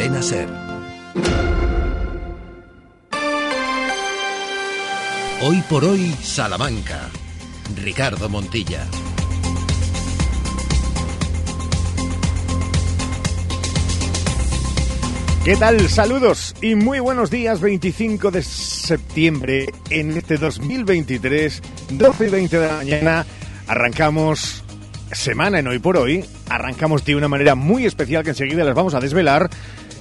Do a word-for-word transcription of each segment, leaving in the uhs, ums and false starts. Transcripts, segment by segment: Cadena SER. Hoy por hoy, Salamanca. Ricardo Montilla. ¿Qué tal? Saludos y muy buenos días. Veinticinco de septiembre en este dos mil veintitrés, doce y veinte de la mañana. Arrancamos semana en Hoy por Hoy. Arrancamos de una manera muy especial que enseguida les vamos a desvelar.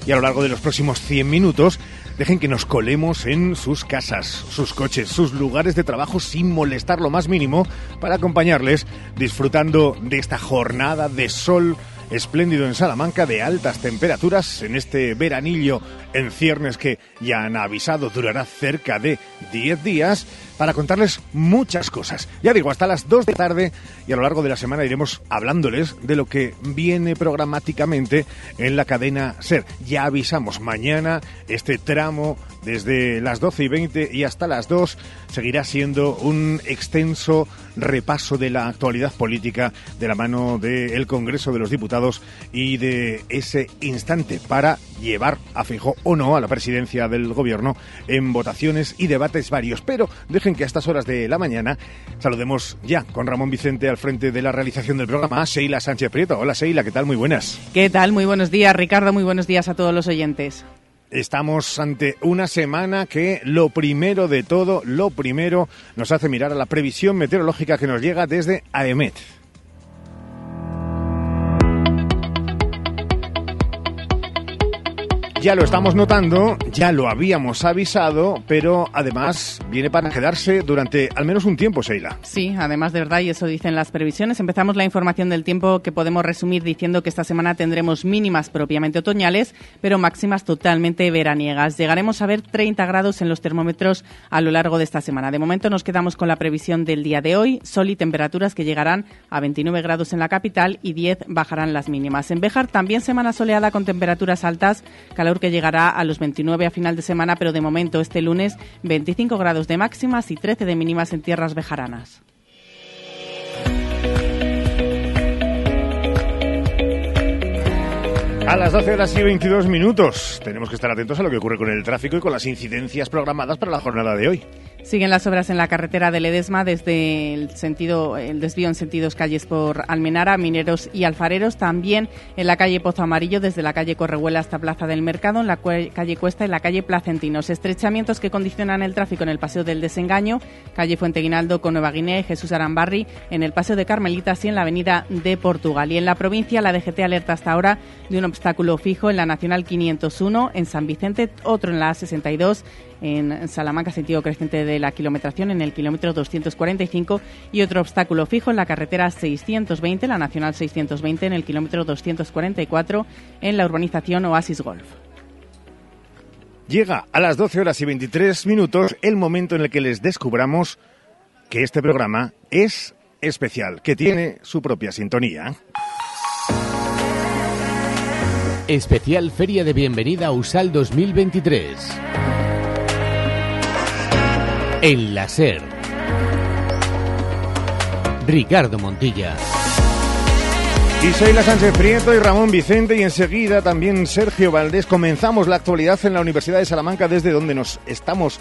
Y a lo largo de los próximos cien minutos, dejen que nos colemos en sus casas, sus coches, sus lugares de trabajo sin molestar lo más mínimo, para acompañarles disfrutando de esta jornada de sol espléndido en Salamanca, de altas temperaturas en este veranillo en ciernes que ya han avisado durará cerca de diez días, para contarles muchas cosas. Ya digo, hasta las dos de la tarde, y a lo largo de la semana iremos hablándoles de lo que viene programáticamente en la cadena SER. Ya avisamos, mañana este tramo desde las doce y veinte y hasta las dos seguirá siendo un extenso repaso de la actualidad política de la mano del Congreso de los Diputados y de ese instante para llevar a Feijóo o no a la presidencia del Gobierno en votaciones y debates varios. Pero dejen que a estas horas de la mañana saludemos ya con Ramón Vicente al frente de la realización del programa a Sheila Sánchez Prieto. Hola Sheila, ¿qué tal? Muy buenas. ¿Qué tal? Muy buenos días, Ricardo. Muy buenos días a todos los oyentes. Estamos ante una semana que lo primero de todo, lo primero, nos hace mirar a la previsión meteorológica que nos llega desde AEMET. Ya lo estamos notando, ya lo habíamos avisado, pero además viene para quedarse durante al menos un tiempo, Sheila. Sí, además de verdad, y eso dicen las previsiones. Empezamos la información del tiempo, que podemos resumir diciendo que esta semana tendremos mínimas propiamente otoñales, pero máximas totalmente veraniegas. Llegaremos a ver treinta grados en los termómetros a lo largo de esta semana. De momento nos quedamos con la previsión del día de hoy, sol y temperaturas que llegarán a veintinueve grados en la capital y diez bajarán las mínimas. En Béjar también semana soleada con temperaturas altas, calor que llegará a los veintinueve a final de semana, pero de momento este lunes veinticinco grados de máximas y trece de mínimas en tierras bejaranas. A las doce horas y veintidós minutos tenemos que estar atentos a lo que ocurre con el tráfico y con las incidencias programadas para la jornada de hoy. Siguen las obras en la carretera de Ledesma desde el sentido, el desvío en sentidos calles por Almenara, Mineros y Alfareros. También en la calle Pozo Amarillo, desde la calle Correhuela hasta Plaza del Mercado, en la calle Cuesta y la calle Placentinos. Estrechamientos que condicionan el tráfico en el Paseo del Desengaño, calle Fuente Guinaldo con Nueva Guinea y Jesús Arambarri, en el Paseo de Carmelitas y en la avenida de Portugal. Y en la provincia, la D G T alerta hasta ahora de un obstáculo fijo en la Nacional quinientos uno, en San Vicente, otro en la A sesenta y dos, en Salamanca, sentido creciente de la kilometración, en el kilómetro doscientos cuarenta y cinco, y otro obstáculo fijo en la carretera seiscientos veinte, la Nacional seiscientos veinte, en el kilómetro doscientos cuarenta y cuatro, en la urbanización Oasis Golf. Llega a las doce horas y veintitrés minutos el momento en el que les descubramos que este programa es especial, que tiene su propia sintonía. Especial Feria de Bienvenida USAL dos mil veintitrés. En la SER. Ricardo Montilla. Y Sheila Sánchez Prieto y Ramón Vicente, y enseguida también Sergio Valdés. Comenzamos la actualidad en la Universidad de Salamanca, desde donde nos estamos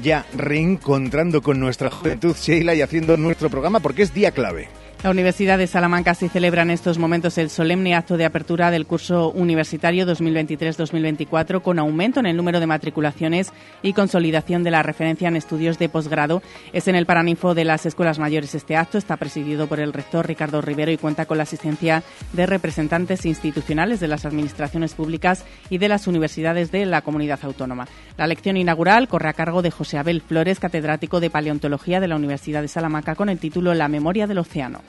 ya reencontrando con nuestra juventud, Sheila, y haciendo nuestro programa, porque es día clave. La Universidad de Salamanca se celebra en estos momentos el solemne acto de apertura del curso universitario dos mil veintitrés dos mil veinticuatro, con aumento en el número de matriculaciones y consolidación de la referencia en estudios de posgrado. Es en el Paraninfo de las Escuelas Mayores este acto, está presidido por el rector Ricardo Rivero y cuenta con la asistencia de representantes institucionales de las administraciones públicas y de las universidades de la comunidad autónoma. La lección inaugural corre a cargo de José Abel Flores, catedrático de Paleontología de la Universidad de Salamanca, con el título La memoria del océano.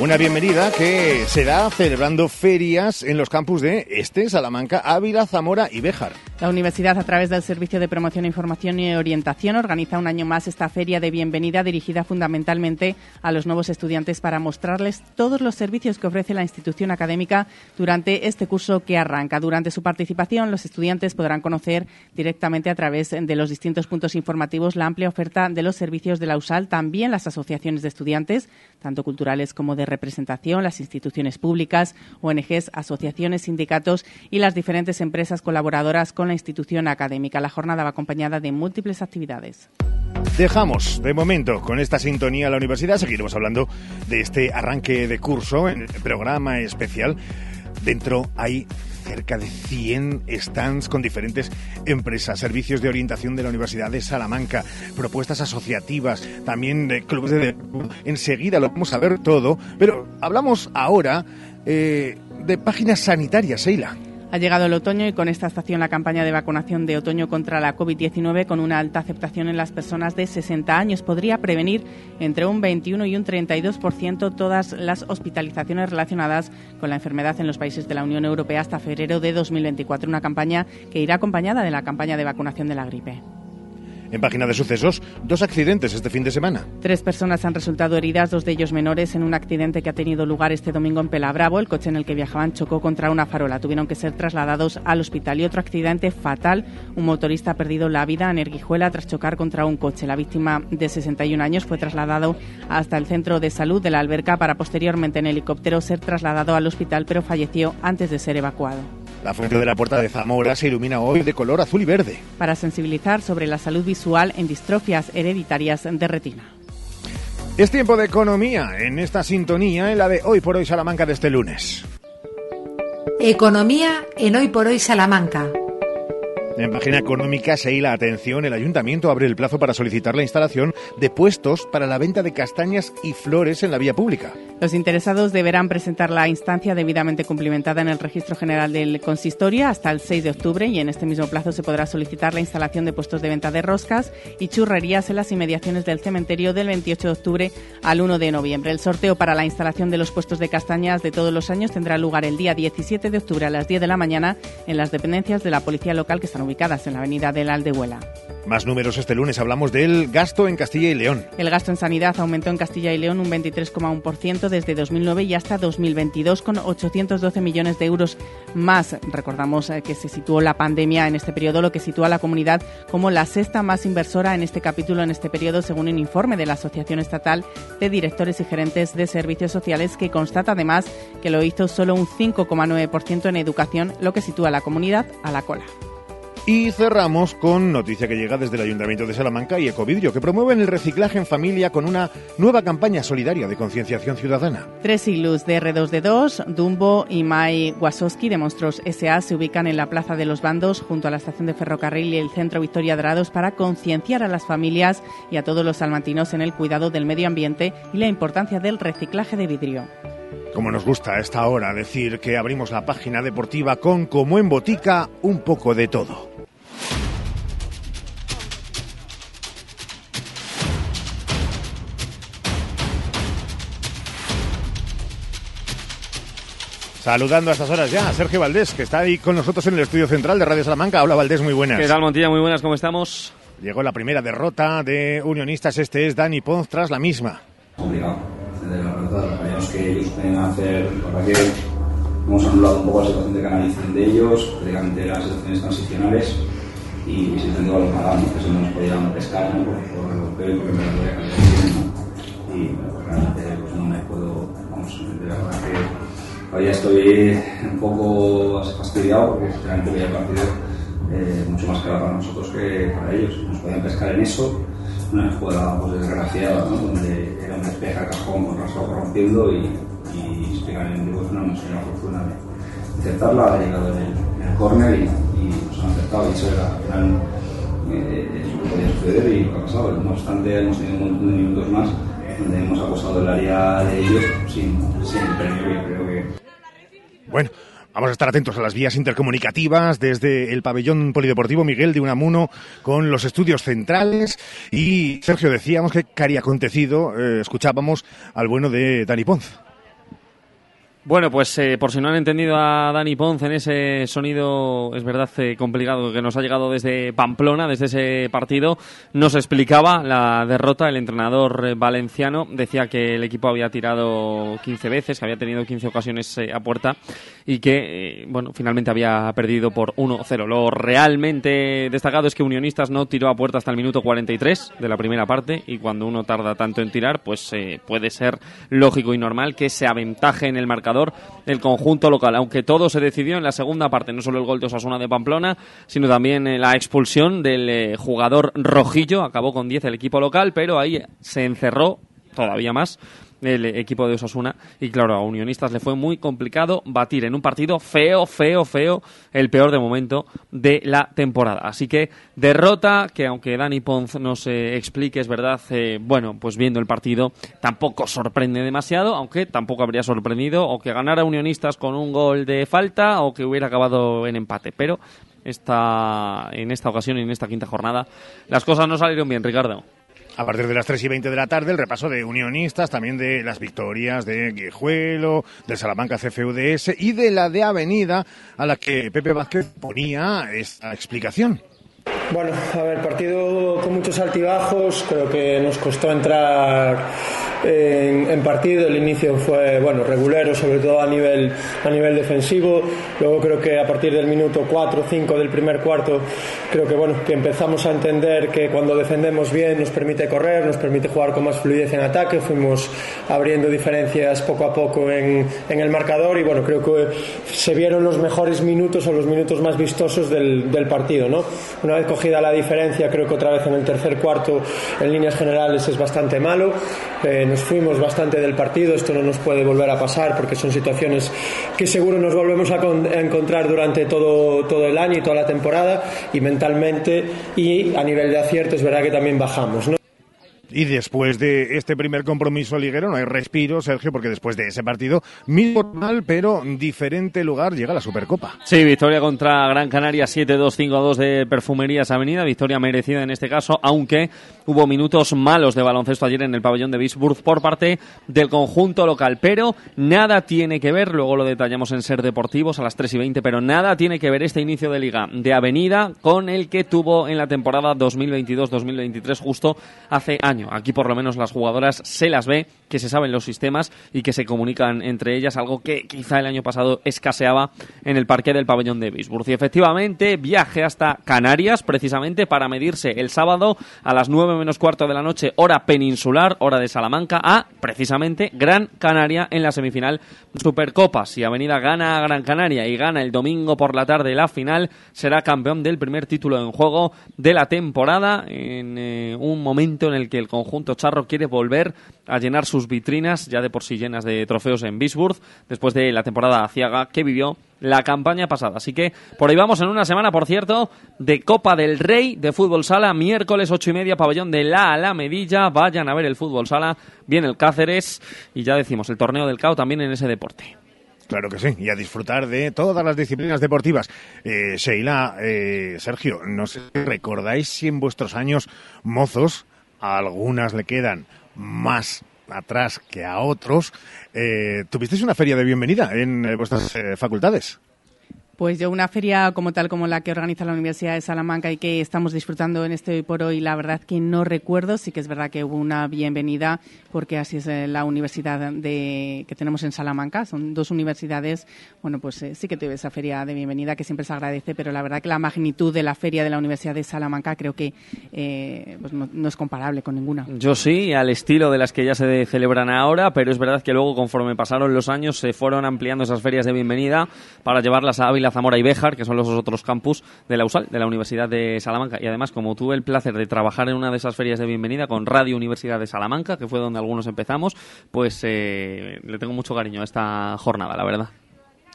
Una bienvenida que se da celebrando ferias en los campus de Este, Salamanca, Ávila, Zamora y Béjar. La universidad, a través del Servicio de Promoción, Información y Orientación, organiza un año más esta feria de bienvenida dirigida fundamentalmente a los nuevos estudiantes para mostrarles todos los servicios que ofrece la institución académica durante este curso que arranca. Durante su participación, los estudiantes podrán conocer directamente a través de los distintos puntos informativos la amplia oferta de los servicios de la USAL, también las asociaciones de estudiantes, tanto culturales como de de representación, las instituciones públicas, O N Ges, asociaciones, sindicatos y las diferentes empresas colaboradoras con la institución académica. La jornada va acompañada de múltiples actividades. Dejamos, de momento, con esta sintonía a la universidad. Seguiremos hablando de este arranque de curso en el programa especial. Dentro hay cerca de cien stands con diferentes empresas, servicios de orientación de la Universidad de Salamanca, propuestas asociativas, también de clubes de... Enseguida lo vamos a ver todo, pero hablamos ahora eh, de páginas sanitarias, Sheila. Ha llegado el otoño y con esta estación la campaña de vacunación de otoño contra la COVID diecinueve con una alta aceptación en las personas de sesenta años. Podría prevenir entre un veintiuno y un treinta y dos por ciento todas las hospitalizaciones relacionadas con la enfermedad en los países de la Unión Europea hasta febrero de dos mil veinticuatro. Una campaña que irá acompañada de la campaña de vacunación de la gripe. En página de sucesos, dos accidentes este fin de semana. Tres personas han resultado heridas, dos de ellos menores, en un accidente que ha tenido lugar este domingo en Pelabravo. El coche en el que viajaban chocó contra una farola. Tuvieron que ser trasladados al hospital. Y otro accidente fatal. Un motorista ha perdido la vida en Erguijuela tras chocar contra un coche. La víctima, de sesenta y un años, fue trasladado hasta el centro de salud de la Alberca para posteriormente en helicóptero ser trasladado al hospital, pero falleció antes de ser evacuado. La fuente de la Puerta de Zamora se ilumina hoy de color azul y verde. Para sensibilizar sobre la salud visual en distrofias hereditarias de retina. Es tiempo de economía en esta sintonía, en la de Hoy por Hoy Salamanca de este lunes. Economía en Hoy por Hoy Salamanca. En página económica, Sheila, atención, el Ayuntamiento abre el plazo para solicitar la instalación de puestos para la venta de castañas y flores en la vía pública. Los interesados deberán presentar la instancia debidamente cumplimentada en el Registro General del Consistorio hasta el seis de octubre y en este mismo plazo se podrá solicitar la instalación de puestos de venta de roscas y churrerías en las inmediaciones del cementerio del veintiocho de octubre al uno de noviembre. El sorteo para la instalación de los puestos de castañas de todos los años tendrá lugar el día diecisiete de octubre a las diez de la mañana en las dependencias de la policía local que están ubicadas en la avenida de la Aldehuela. Más números este lunes, hablamos del gasto en Castilla y León. El gasto en sanidad aumentó en Castilla y León un veintitrés coma uno por ciento desde dos mil nueve y hasta dos mil veintidós con ochocientos doce millones de euros más. Recordamos que se situó la pandemia en este periodo, lo que sitúa a la comunidad como la sexta más inversora en este capítulo en este periodo, según un informe de la Asociación Estatal de Directores y Gerentes de Servicios Sociales, que constata además que lo hizo solo un cinco coma nueve por ciento en educación, lo que sitúa a la comunidad a la cola. Y cerramos con noticia que llega desde el Ayuntamiento de Salamanca y Ecovidrio, que promueven el reciclaje en familia con una nueva campaña solidaria de concienciación ciudadana. Tres iglús de erre dos de dos, Dumbo y Mai Wasowski de Monstruos ese a se ubican en la Plaza de los Bandos junto a la estación de ferrocarril y el Centro Victoria Dorados para concienciar a las familias y a todos los salmantinos en el cuidado del medio ambiente y la importancia del reciclaje de vidrio. Como nos gusta a esta hora decir que abrimos la página deportiva con, como en botica, un poco de todo. Saludando a estas horas ya a Sergio Valdés, que está ahí con nosotros en el estudio central de Radio Salamanca. Hola Valdés, muy buenas. ¿Qué tal, Montilla? Muy buenas, ¿cómo estamos? Llegó la primera derrota de Unionistas, este es Dani Ponce tras la misma. Obligado, desde la derrota, sabíamos que ellos tenían que hacer, para que hemos anulado un poco la situación de canalicen de ellos, prácticamente las situaciones transicionales, y se intentó a los malandros, que se nos podían pescar, ¿no? Por el golpeo y por el verdadero que había, y realmente pues no me puedo, vamos, de la verdad que... Todavía estoy un poco fastidiado porque realmente había partido eh, mucho más claro para nosotros que para ellos. Nos podían pescar en eso, una jugada pues, desgraciada, ¿no? Donde era un despeje a cajón con rasgo rompiendo y, y explicar en el grupo no nos tenía fortuna de aceptarla. Ha llegado en el, el córner y, y nos han aceptado. Y eso era gran, eh, eso que podía suceder y lo que ha pasado. No obstante, hemos tenido un montón de minutos más donde hemos acosado el área de ellos sin, sin premio, yo creo que... Bueno, vamos a estar atentos a las vías intercomunicativas desde el pabellón polideportivo Miguel de Unamuno con los estudios centrales y, Sergio, decíamos que, ¿qué haría acontecido? Eh, escuchábamos al bueno de Dani Ponce. Bueno, pues eh, por si no han entendido a Dani Ponce en ese sonido, es verdad, eh, complicado, que nos ha llegado desde Pamplona, desde ese partido, nos explicaba la derrota. El entrenador eh, valenciano decía que el equipo había tirado quince veces, que había tenido quince ocasiones eh, a puerta y que, eh, bueno, finalmente había perdido por uno cero. Lo realmente destacado es que Unionistas no tiró a puerta hasta el minuto cuarenta y tres de la primera parte, y cuando uno tarda tanto en tirar, pues eh, puede ser lógico y normal que se aventaje en el marcador el conjunto local, aunque todo se decidió en la segunda parte, no solo el gol de Osasuna de Pamplona, sino también eh, la expulsión del eh, jugador rojillo. Acabó con diez el equipo local, pero ahí se encerró todavía más el equipo de Osasuna, y claro, a Unionistas le fue muy complicado batir en un partido feo, feo, feo, el peor de momento de la temporada. Así que derrota que, aunque Dani Ponz nos eh, explique, es verdad, eh, bueno, pues viendo el partido tampoco sorprende demasiado, aunque tampoco habría sorprendido o que ganara Unionistas con un gol de falta o que hubiera acabado en empate, pero esta, en esta ocasión, en esta quinta jornada, las cosas no salieron bien, Ricardo. A partir de las tres y veinte de la tarde, el repaso de Unionistas, también de las victorias de Guijuelo, del Salamanca C F U D S y de la de Avenida, a la que Pepe Vázquez ponía esta explicación. Bueno, a ver, partido con muchos altibajos, creo que nos costó entrar en, en partido. El inicio fue, bueno, regulero, sobre todo a nivel, a nivel defensivo. Luego creo que a partir del minuto cuatro o cinco del primer cuarto, creo que, bueno, que empezamos a entender que cuando defendemos bien nos permite correr, nos permite jugar con más fluidez en ataque. Fuimos abriendo diferencias poco a poco en, en el marcador y, bueno, creo que se vieron los mejores minutos o los minutos más vistosos del, del partido, ¿no? Una vez cogida la diferencia, creo que otra vez en el tercer cuarto, en líneas generales, es bastante malo. Eh, nos fuimos bastante del partido, esto no nos puede volver a pasar porque son situaciones que seguro nos volvemos a, con, a encontrar durante todo, todo el año y toda la temporada, y mentalmente y a nivel de acierto es verdad que también bajamos, ¿no? Y después de este primer compromiso liguero no hay respiro, Sergio, porque después de ese partido, mismo mal pero diferente lugar, llega la Supercopa. Sí, victoria contra Gran Canaria siete dos cinco dos de Perfumerías Avenida, victoria merecida en este caso, aunque hubo minutos malos de baloncesto ayer en el pabellón de Würzburg por parte del conjunto local, pero nada tiene que ver, luego lo detallamos en Ser Deportivos a las tres y veinte, pero nada tiene que ver este inicio de Liga de Avenida con el que tuvo en la temporada dos mil veintidós dos mil veintitrés justo hace años. Aquí por lo menos las jugadoras se las ve, que se saben los sistemas y que se comunican entre ellas, algo que quizá el año pasado escaseaba en el parque del pabellón de Würzburg. Y efectivamente, viaje hasta Canarias precisamente para medirse el sábado a las nueve menos cuarto de la noche, hora peninsular, hora de Salamanca, a precisamente Gran Canaria en la semifinal Supercopa. Si Avenida gana a Gran Canaria y gana el domingo por la tarde la final, será campeón del primer título en juego de la temporada, en eh, un momento en el que el conjunto charro quiere volver a llenar sus vitrinas, ya de por sí llenas de trofeos, en Würzburg, después de la temporada aciaga que vivió la campaña pasada. Así que por ahí vamos en una semana, por cierto, de Copa del Rey de Fútbol Sala, miércoles ocho y media, pabellón de la Alamedilla. Vayan a ver el Fútbol Sala, viene el Cáceres y ya decimos, el torneo del C A O también en ese deporte. Claro que sí, y a disfrutar de todas las disciplinas deportivas. Eh, Sheila, eh, Sergio, no sé si recordáis si en vuestros años mozos a algunas le quedan más atrás que a otros. Eh, ¿Tuvisteis una feria de bienvenida en eh, vuestras eh, facultades? Pues yo una feria como tal, como la que organiza la Universidad de Salamanca y que estamos disfrutando en este hoy por hoy, la verdad que no recuerdo. Sí que es verdad que hubo una bienvenida, porque así es la universidad de, que tenemos en Salamanca, son dos universidades. Bueno, pues eh, sí que tuve esa feria de bienvenida que siempre se agradece, pero la verdad que la magnitud de la feria de la Universidad de Salamanca creo que eh, pues no, no es comparable con ninguna. Yo sí, al estilo de las que ya se celebran ahora, pero es verdad que luego conforme pasaron los años se fueron ampliando esas ferias de bienvenida para llevarlas a Ávila, la Zamora y Béjar, que son los otros campus de la U S A L, de la Universidad de Salamanca. Y además, como tuve el placer de trabajar en una de esas ferias de bienvenida con Radio Universidad de Salamanca, que fue donde algunos empezamos, pues eh, le tengo mucho cariño a esta jornada, la verdad.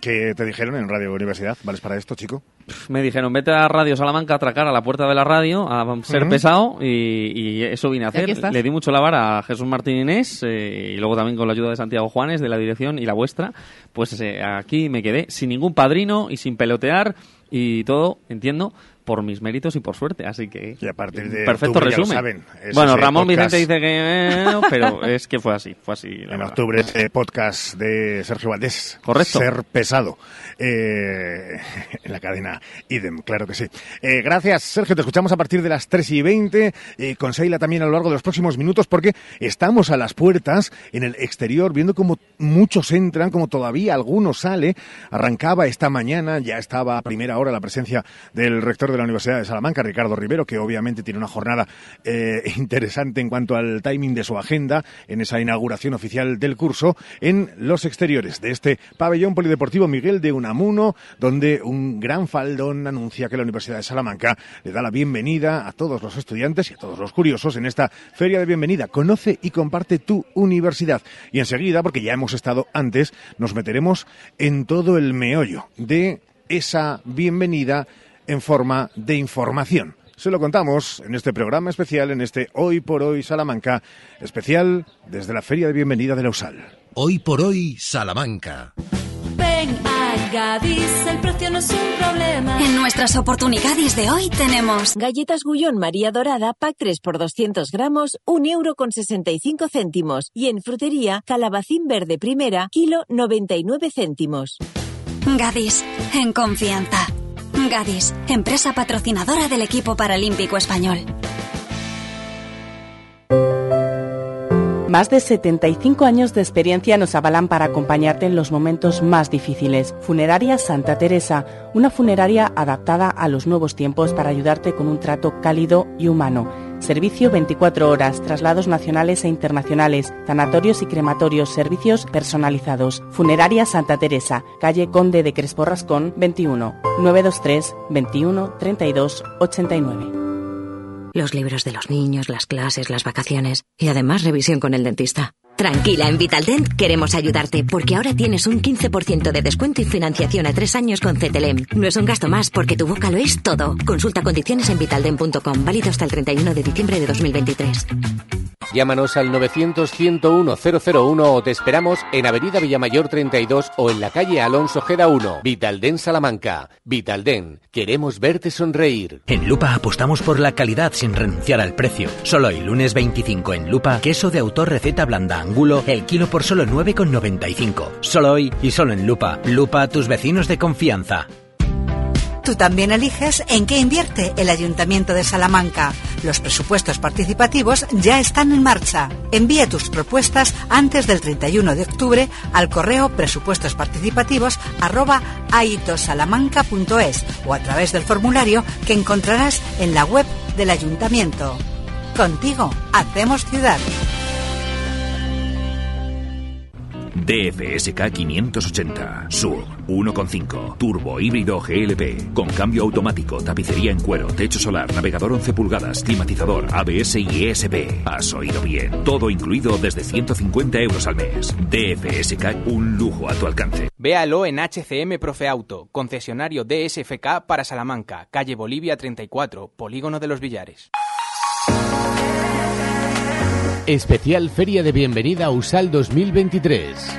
¿Qué te dijeron en Radio Universidad? ¿Vales para esto, chico? Me dijeron, vete a Radio Salamanca a atracar a la puerta de la radio, a ser uh-huh. pesado, y, y eso vine a hacer. Le di mucho la vara a Jesús Martín Inés, eh, y luego también con la ayuda de Santiago Juanes, de la dirección y la vuestra, pues eh, aquí me quedé sin ningún padrino y sin pelotear y todo, entiendo, por mis méritos y por suerte, así que y a partir de perfecto resumen. Saben, bueno, Ramón podcast... Vicente dice que eh, pero es que fue así, fue así. En verdad. Octubre eh, podcast de Sergio Valdés. Correcto. Ser pesado eh, en la cadena Idem, claro que sí. Eh, gracias Sergio, te escuchamos a partir de las tres y veinte eh, con Sheila también a lo largo de los próximos minutos porque estamos a las puertas en el exterior viendo cómo muchos entran, como todavía algunos sale. Arrancaba esta mañana, ya estaba a primera hora la presencia del rector de la Universidad de Salamanca, Ricardo Rivero, que obviamente tiene una jornada eh, interesante en cuanto al timing de su agenda en esa inauguración oficial del curso en los exteriores de este pabellón polideportivo Miguel de Unamuno, donde un gran faldón anuncia que la Universidad de Salamanca le da la bienvenida a todos los estudiantes y a todos los curiosos en esta feria de bienvenida. Conoce y comparte tu universidad. Y enseguida, porque ya hemos estado antes, nos meteremos en todo el meollo de esa bienvenida en forma de información. Se lo contamos en este programa especial, en este Hoy por Hoy Salamanca, especial desde la Feria de Bienvenida de la U S A L. Hoy por Hoy Salamanca. Ven a Gadis, el precio no es un problema. En nuestras oportunidades de hoy tenemos galletas Gullón María Dorada, pack tres por doscientos gramos, un euro con sesenta y cinco céntimos. Y en frutería, calabacín verde primera, kilo noventa y nueve céntimos. Gadis, en confianza. Gadis, empresa patrocinadora del equipo paralímpico español. Más de setenta y cinco años de experiencia nos avalan para acompañarte en los momentos más difíciles. Funeraria Santa Teresa, una funeraria adaptada a los nuevos tiempos para ayudarte con un trato cálido y humano. Servicio veinticuatro horas, traslados nacionales e internacionales, sanatorios y crematorios, servicios personalizados. Funeraria Santa Teresa, calle Conde de Crespo Rascón, veintiuno, nueve dos tres, veintiuno, treinta y dos, ochenta y nueve. Los libros de los niños, las clases, las vacaciones y además revisión con el dentista. Tranquila, en Vitaldent queremos ayudarte porque ahora tienes un quince por ciento de descuento y financiación a tres años con Cetelem. No es un gasto más porque tu boca lo es todo. Consulta condiciones en vitaldent punto com, válido hasta el treinta y uno de diciembre de dos mil veintitrés. Llámanos al nueve cero cero, uno cero cero uno o te esperamos en Avenida Villamayor treinta y dos o en la calle Alonso Ojeda uno. Vitaldent Salamanca. Vitaldent, queremos verte sonreír. En Lupa apostamos por la calidad sin renunciar al precio. Solo hoy, lunes veinticinco en Lupa, queso de autor receta blanda angulo, el kilo por solo nueve con noventa y cinco. Solo hoy y solo en Lupa. Lupa, tus vecinos de confianza. Tú también eliges en qué invierte el Ayuntamiento de Salamanca. Los presupuestos participativos ya están en marcha. Envía tus propuestas antes del treinta y uno de octubre al correo presupuestosparticipativos arroba aitosalamanca punto es o a través del formulario que encontrarás en la web del Ayuntamiento. Contigo, hacemos ciudad. D F S K quinientos ochenta, Sur, uno coma cinco, turbo híbrido G L P, con cambio automático, tapicería en cuero, techo solar, navegador once pulgadas, climatizador, A B S y E S P. Has oído bien, todo incluido desde ciento cincuenta euros al mes. D F S K, un lujo a tu alcance. Véalo en H C M Profe Auto, concesionario D S F K para Salamanca, calle Bolivia treinta y cuatro, Polígono de los Villares. Especial Feria de Bienvenida U S A L dos mil veintitrés.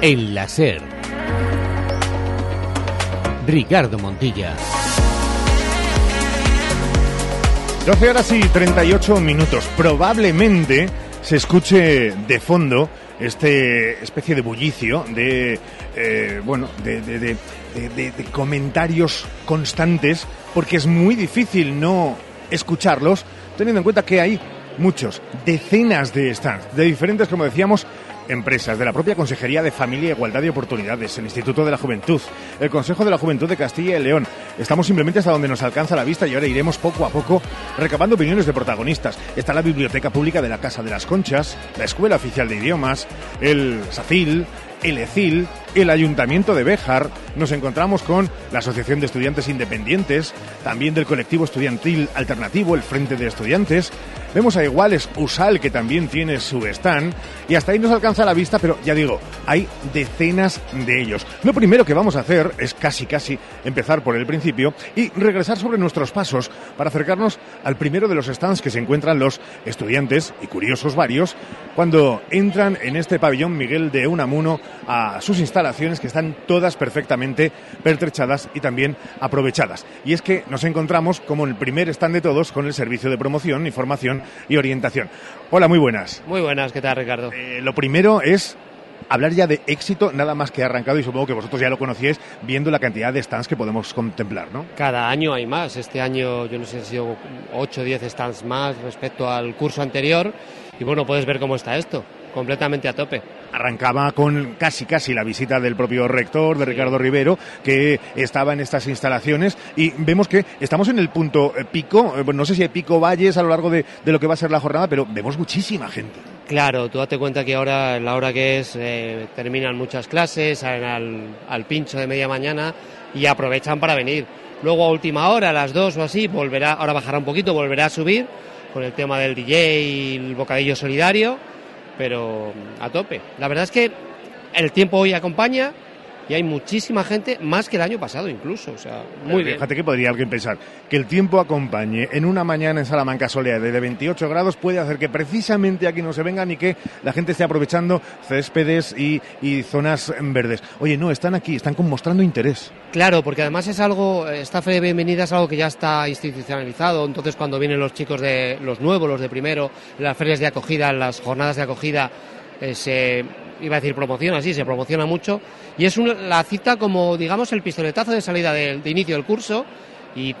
En la SER. Ricardo Montilla. doce horas y treinta y ocho minutos. Probablemente se escuche de fondo este especie de bullicio de, eh, bueno, de, de, de, de, de, de comentarios constantes, porque es muy difícil no escucharlos, teniendo en cuenta que hay muchos, decenas de stands de diferentes, como decíamos, empresas, de la propia Consejería de Familia, Igualdad y Oportunidades, el Instituto de la Juventud, el Consejo de la Juventud de Castilla y León. Estamos simplemente hasta donde nos alcanza la vista y ahora iremos poco a poco recabando opiniones de protagonistas. Está la Biblioteca Pública de la Casa de las Conchas, la Escuela Oficial de Idiomas, el SACIL, el ECIL, el Ayuntamiento de Béjar. Nos encontramos con la Asociación de Estudiantes Independientes, también del colectivo estudiantil alternativo, el Frente de Estudiantes. Vemos a Iguales U S A L, que también tiene su stand, y hasta ahí nos alcanza la vista, pero ya digo, hay decenas de ellos. Lo primero que vamos a hacer es casi casi empezar por el principio y regresar sobre nuestros pasos para acercarnos al primero de los stands que se encuentran los estudiantes y curiosos varios cuando entran en este pabellón Miguel de Unamuno a sus instalaciones instalaciones que están todas perfectamente pertrechadas y también aprovechadas. Y es que nos encontramos, como el primer stand de todos, con el servicio de promoción, información y orientación. Hola, muy buenas. Muy buenas, ¿qué tal, Ricardo? Eh, lo primero es hablar ya de éxito, nada más que ha arrancado, y supongo que vosotros ya lo conocíais viendo la cantidad de stands que podemos contemplar, ¿no? Cada año hay más. Este año, yo no sé si han sido ocho o diez stands más respecto al curso anterior. Y bueno, puedes ver cómo está esto, completamente a tope. Arrancaba con casi casi la visita del propio rector, de Ricardo Rivero, que estaba en estas instalaciones, y vemos que estamos en el punto pico, no sé si hay pico valles a lo largo de, de lo que va a ser la jornada, pero vemos muchísima gente. Claro, tú date cuenta que ahora, la hora que es, eh, terminan muchas clases, salen al, al pincho de media mañana y aprovechan para venir. Luego a última hora, a las dos o así, volverá, ahora bajará un poquito, volverá a subir con el tema del D J y el bocadillo solidario, pero a tope. La verdad es que el tiempo hoy acompaña y hay muchísima gente, más que el año pasado incluso, o sea, muy bien. Fíjate que podría alguien pensar que el tiempo acompañe en una mañana en Salamanca soleada de veintiocho grados puede hacer que precisamente aquí no se vengan y que la gente esté aprovechando céspedes y, y zonas verdes. Oye, no, están aquí, están mostrando interés. Claro, porque además es algo, esta Feria de Bienvenida es algo que ya está institucionalizado, entonces cuando vienen los chicos de los nuevos, los de primero, las ferias de acogida, las jornadas de acogida, eh, se... iba a decir promoción, así se promociona mucho, y es una, la cita como, digamos, el pistoletazo de salida de, de inicio del curso, y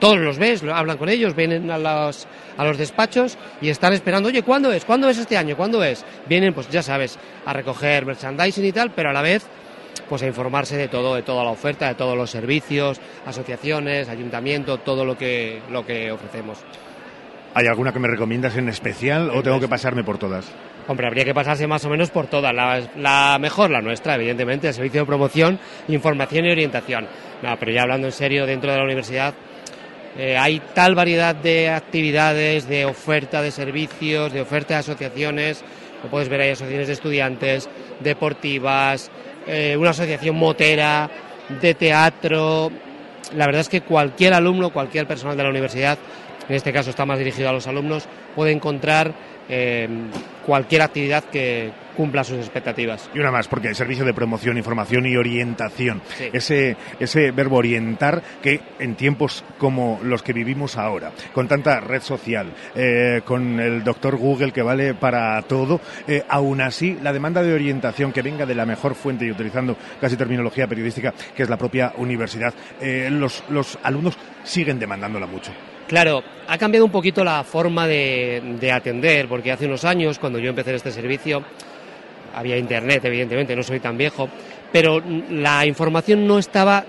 todos los ves, hablan con ellos, vienen a los, a los despachos y están esperando, oye, ¿cuándo es? ¿Cuándo es este año? ¿Cuándo es? Vienen, pues ya sabes, a recoger merchandising y tal, pero a la vez, pues a informarse de todo, de toda la oferta, de todos los servicios, asociaciones, ayuntamiento, todo lo que, lo que ofrecemos. ¿Hay alguna que me recomiendas en especial o tengo que pasarme por todas? Hombre, habría que pasarse más o menos por todas. La, la mejor, la nuestra, evidentemente, el servicio de promoción, información y orientación. No, pero ya hablando en serio, dentro de la universidad eh, hay tal variedad de actividades, de oferta de servicios, de oferta de asociaciones. Lo puedes ver, hay asociaciones de estudiantes, deportivas, eh, una asociación motera, de teatro. La verdad es que cualquier alumno, cualquier personal de la universidad, en este caso está más dirigido a los alumnos, puede encontrar eh, cualquier actividad que cumpla sus expectativas. Y una más, porque el servicio de promoción, información y orientación, sí. ese, ese verbo orientar que en tiempos como los que vivimos ahora, con tanta red social, eh, con el doctor Google que vale para todo, eh, aún así la demanda de orientación que venga de la mejor fuente y utilizando casi terminología periodística, que es la propia universidad, eh, los, los alumnos siguen demandándola mucho. Claro, ha cambiado un poquito la forma de, de atender, porque hace unos años, cuando yo empecé este servicio, había internet, evidentemente, no soy tan viejo, pero la información no estaba